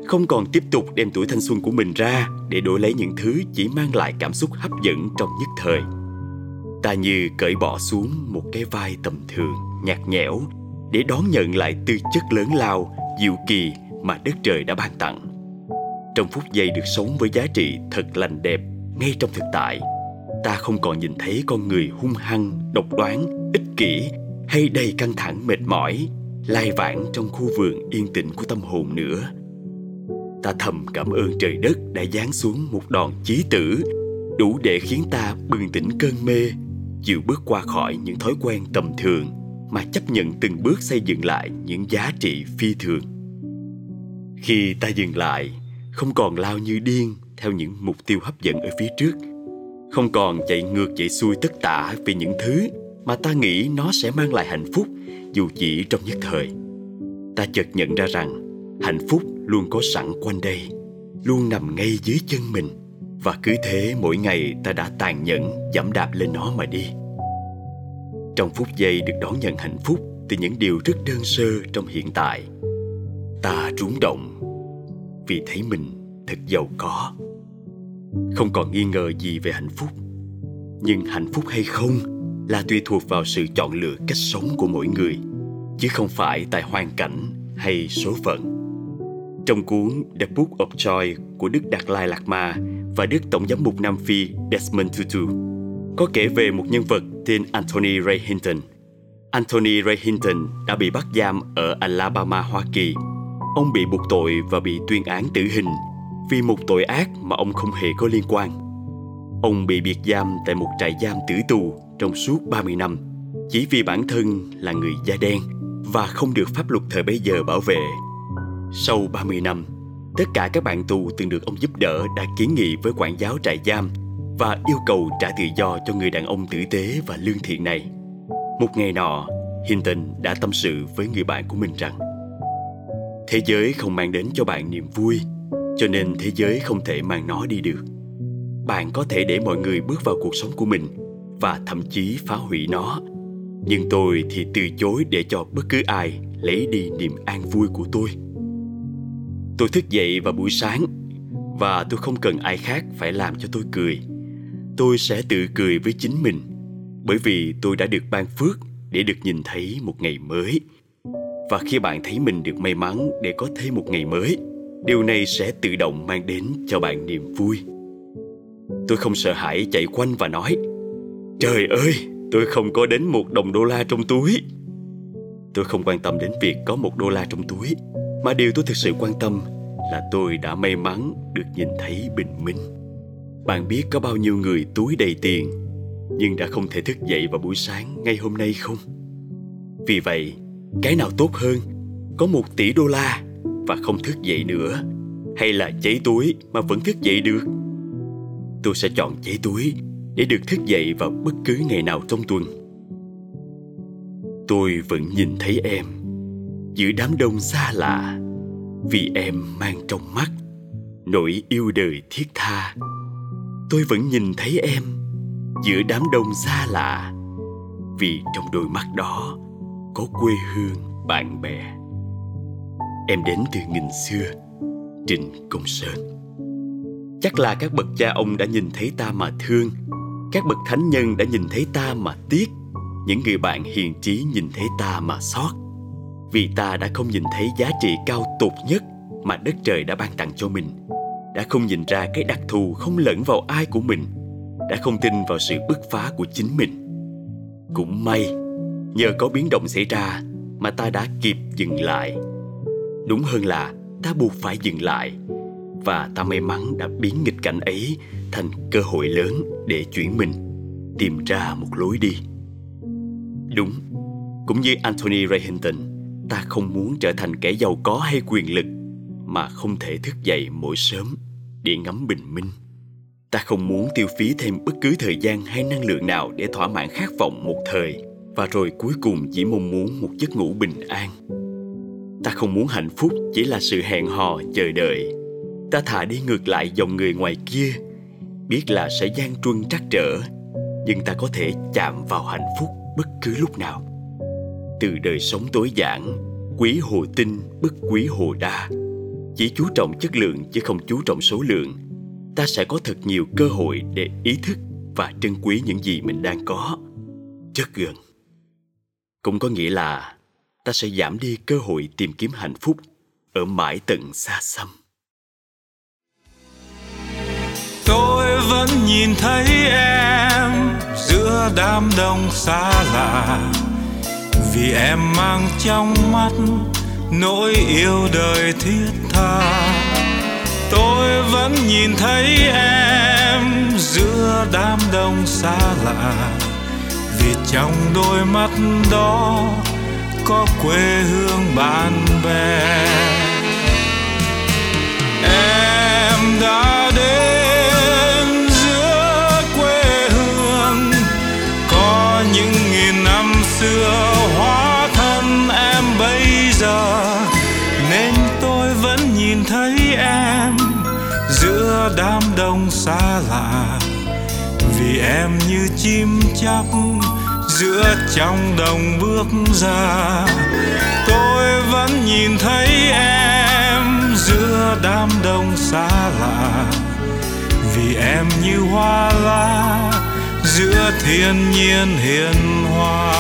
không còn tiếp tục đem tuổi thanh xuân của mình ra để đổi lấy những thứ chỉ mang lại cảm xúc hấp dẫn trong nhất thời. Ta như cởi bỏ xuống một cái vai tầm thường, nhạt nhẽo, để đón nhận lại tư chất lớn lao, diệu kỳ mà đất trời đã ban tặng. Trong phút giây được sống với giá trị thật lành đẹp ngay trong thực tại, ta không còn nhìn thấy con người hung hăng, độc đoán, ích kỷ hay đầy căng thẳng mệt mỏi, lai vãng trong khu vườn yên tĩnh của tâm hồn nữa. Ta thầm cảm ơn trời đất đã giáng xuống một đòn chí tử, đủ để khiến ta bừng tỉnh cơn mê, chịu bước qua khỏi những thói quen tầm thường mà chấp nhận từng bước xây dựng lại những giá trị phi thường. Khi ta dừng lại, không còn lao như điên theo những mục tiêu hấp dẫn ở phía trước, không còn chạy ngược chạy xuôi tất tả vì những thứ mà ta nghĩ nó sẽ mang lại hạnh phúc dù chỉ trong nhất thời, ta chợt nhận ra rằng hạnh phúc luôn có sẵn quanh đây, luôn nằm ngay dưới chân mình. Và cứ thế mỗi ngày ta đã tàn nhẫn dẫm đạp lên nó mà đi. Trong phút giây được đón nhận hạnh phúc từ những điều rất đơn sơ trong hiện tại, ta rúng động vì thấy mình thật giàu có. Không còn nghi ngờ gì về hạnh phúc. Nhưng hạnh phúc hay không là tùy thuộc vào sự chọn lựa cách sống của mỗi người, chứ không phải tại hoàn cảnh hay số phận. Trong cuốn The Book of Joy của Đức Đạt Lai Lạt Ma và Đức Tổng giám mục Nam Phi Desmond Tutu có kể về một nhân vật tên Anthony Ray Hinton. Anthony Ray Hinton đã bị bắt giam ở Alabama, Hoa Kỳ. Ông bị buộc tội và bị tuyên án tử hình vì một tội ác mà ông không hề có liên quan. Ông bị biệt giam tại một trại giam tử tù trong suốt ba mươi năm chỉ vì bản thân là người da đen và không được pháp luật thời bấy giờ bảo vệ. Sau ba mươi năm, tất cả các bạn tù từng được ông giúp đỡ đã kiến nghị với quản giáo trại giam và yêu cầu trả tự do cho người đàn ông tử tế và lương thiện này. Một ngày nọ, Hinton đã tâm sự với người bạn của mình rằng: thế giới không mang đến cho bạn niềm vui, cho nên thế giới không thể mang nó đi được. Bạn có thể để mọi người bước vào cuộc sống của mình và thậm chí phá hủy nó, nhưng tôi thì từ chối để cho bất cứ ai lấy đi niềm an vui của tôi. Tôi thức dậy vào buổi sáng và tôi không cần ai khác phải làm cho tôi cười. Tôi sẽ tự cười với chính mình, bởi vì tôi đã được ban phước để được nhìn thấy một ngày mới. Và khi bạn thấy mình được may mắn để có thêm một ngày mới, điều này sẽ tự động mang đến cho bạn niềm vui. Tôi không sợ hãi chạy quanh và nói: trời ơi, tôi không có đến một đồng đô la trong túi. Tôi không quan tâm đến việc có một đô la trong túi, mà điều tôi thực sự quan tâm là tôi đã may mắn được nhìn thấy bình minh. Bạn biết có bao nhiêu người túi đầy tiền nhưng đã không thể thức dậy vào buổi sáng ngay hôm nay không? Vì vậy, cái nào tốt hơn, có một tỷ đô la và không thức dậy nữa, hay là cháy túi mà vẫn thức dậy được? Tôi sẽ chọn cháy túi để được thức dậy vào bất cứ ngày nào trong tuần. Tôi vẫn nhìn thấy em giữa đám đông xa lạ, vì em mang trong mắt nỗi yêu đời thiết tha. Tôi vẫn nhìn thấy em giữa đám đông xa lạ, vì trong đôi mắt đó có quê hương, bạn bè. Em đến từ nghìn xưa. Trịnh Công Sơn. Chắc là các bậc cha ông đã nhìn thấy ta mà thương, các bậc thánh nhân đã nhìn thấy ta mà tiếc, những người bạn hiền trí nhìn thấy ta mà xót. Vì ta đã không nhìn thấy giá trị cao tột nhất mà đất trời đã ban tặng cho mình, đã không nhìn ra cái đặc thù không lẫn vào ai của mình, đã không tin vào sự bứt phá của chính mình. Cũng may, nhờ có biến động xảy ra mà ta đã kịp dừng lại. Đúng hơn là ta buộc phải dừng lại, và ta may mắn đã biến nghịch cảnh ấy thành cơ hội lớn để chuyển mình, tìm ra một lối đi. Đúng, cũng như Anthony Ray Hinton, ta không muốn trở thành kẻ giàu có hay quyền lực mà không thể thức dậy mỗi sớm để ngắm bình minh. Ta không muốn tiêu phí thêm bất cứ thời gian hay năng lượng nào để thỏa mãn khát vọng một thời, và rồi cuối cùng chỉ mong muốn một giấc ngủ bình an. Ta không muốn hạnh phúc chỉ là sự hẹn hò chờ đợi. Ta thà đi ngược lại dòng người ngoài kia, biết là sẽ gian truân trắc trở, nhưng ta có thể chạm vào hạnh phúc bất cứ lúc nào. Từ đời sống tối giản, quý hồ tinh bất quý hồ đa, chỉ chú trọng chất lượng chứ không chú trọng số lượng, ta sẽ có thật nhiều cơ hội để ý thức và trân quý những gì mình đang có. Chất gần. Cũng có nghĩa là ta sẽ giảm đi cơ hội tìm kiếm hạnh phúc ở mãi tận xa xăm. Tôi vẫn nhìn thấy em giữa đám đông xa lạ, vì em mang trong mắt nỗi yêu đời thiết tha. Tôi vẫn nhìn thấy em giữa đám đông xa lạ, vì trong đôi mắt đó có quê hương bạn bè. Em đã đến giữa quê hương, có những nghìn năm xưa hóa thân em bây giờ, nên tôi vẫn nhìn thấy em giữa đám đông xa lạ, vì em như chim chóc giữa trong đồng bước ra. Tôi vẫn nhìn thấy em giữa đám đông xa lạ, vì em như hoa lá giữa thiên nhiên hiền hòa.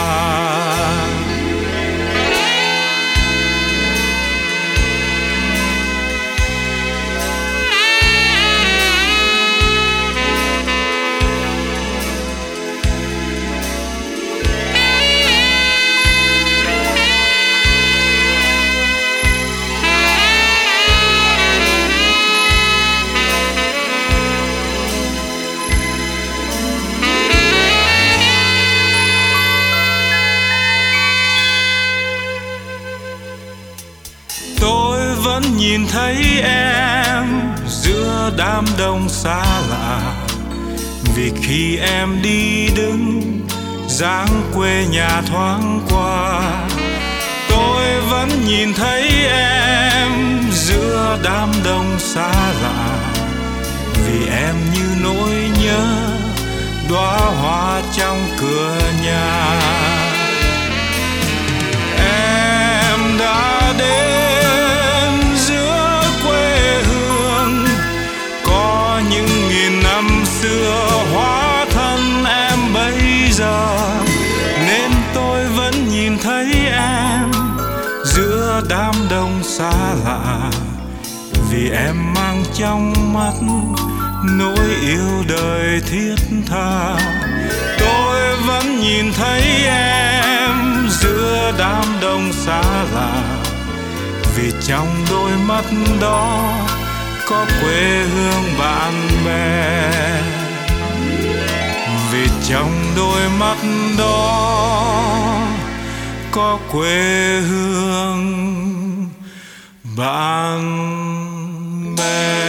Vẫn nhìn thấy em giữa đám đông xa lạ, vì khi em đi đứng dáng quê nhà thoáng qua. Tôi vẫn nhìn thấy em giữa đám đông xa lạ, vì em như nỗi nhớ đóa hoa trong cửa nhà. Em đã đến xưa hóa thân em bây giờ, nên tôi vẫn nhìn thấy em giữa đám đông xa lạ, vì em mang trong mắt nỗi yêu đời thiết tha. Tôi vẫn nhìn thấy em giữa đám đông xa lạ, vì trong đôi mắt đó có quê hương bạn bè, vì trong đôi mắt đó có quê hương bạn bè.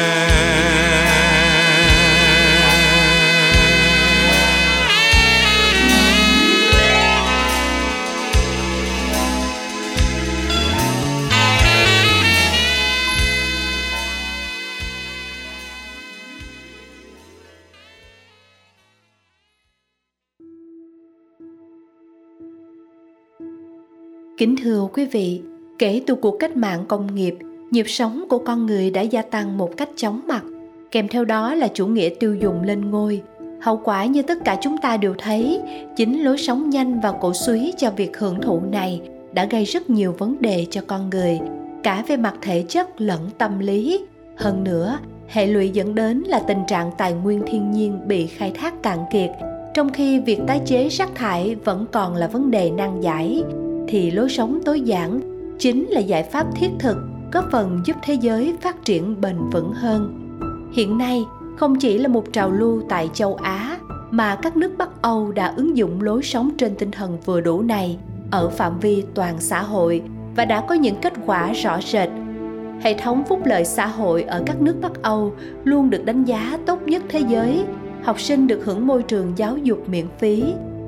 Kính thưa quý vị, kể từ cuộc cách mạng công nghiệp, nhịp sống của con người đã gia tăng một cách chóng mặt, kèm theo đó là chủ nghĩa tiêu dùng lên ngôi. Hậu quả như tất cả chúng ta đều thấy, chính lối sống nhanh và cổ súy cho việc hưởng thụ này đã gây rất nhiều vấn đề cho con người, cả về mặt thể chất lẫn tâm lý. Hơn nữa, hệ lụy dẫn đến là tình trạng tài nguyên thiên nhiên bị khai thác cạn kiệt, trong khi việc tái chế rác thải vẫn còn là vấn đề nan giải. Thì lối sống tối giản chính là giải pháp thiết thực góp phần giúp thế giới phát triển bền vững hơn. Hiện nay, không chỉ là một trào lưu tại châu Á mà các nước Bắc Âu đã ứng dụng lối sống trên tinh thần vừa đủ này ở phạm vi toàn xã hội và đã có những kết quả rõ rệt. Hệ thống phúc lợi xã hội ở các nước Bắc Âu luôn được đánh giá tốt nhất thế giới, học sinh được hưởng môi trường giáo dục miễn phí,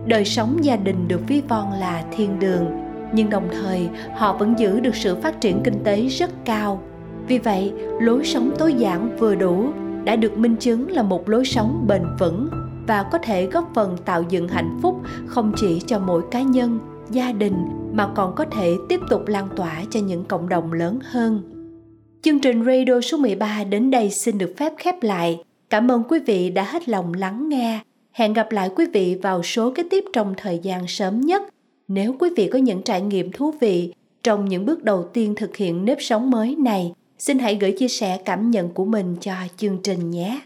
đời sống gia đình được ví von là thiên đường, nhưng đồng thời họ vẫn giữ được sự phát triển kinh tế rất cao. Vì vậy, lối sống tối giản vừa đủ đã được minh chứng là một lối sống bền vững và có thể góp phần tạo dựng hạnh phúc không chỉ cho mỗi cá nhân, gia đình mà còn có thể tiếp tục lan tỏa cho những cộng đồng lớn hơn. Chương trình Radio số mười ba đến đây xin được phép khép lại. Cảm ơn quý vị đã hết lòng lắng nghe. Hẹn gặp lại quý vị vào số kế tiếp trong thời gian sớm nhất. Nếu quý vị có những trải nghiệm thú vị trong những bước đầu tiên thực hiện nếp sống mới này, xin hãy gửi chia sẻ cảm nhận của mình cho chương trình nhé.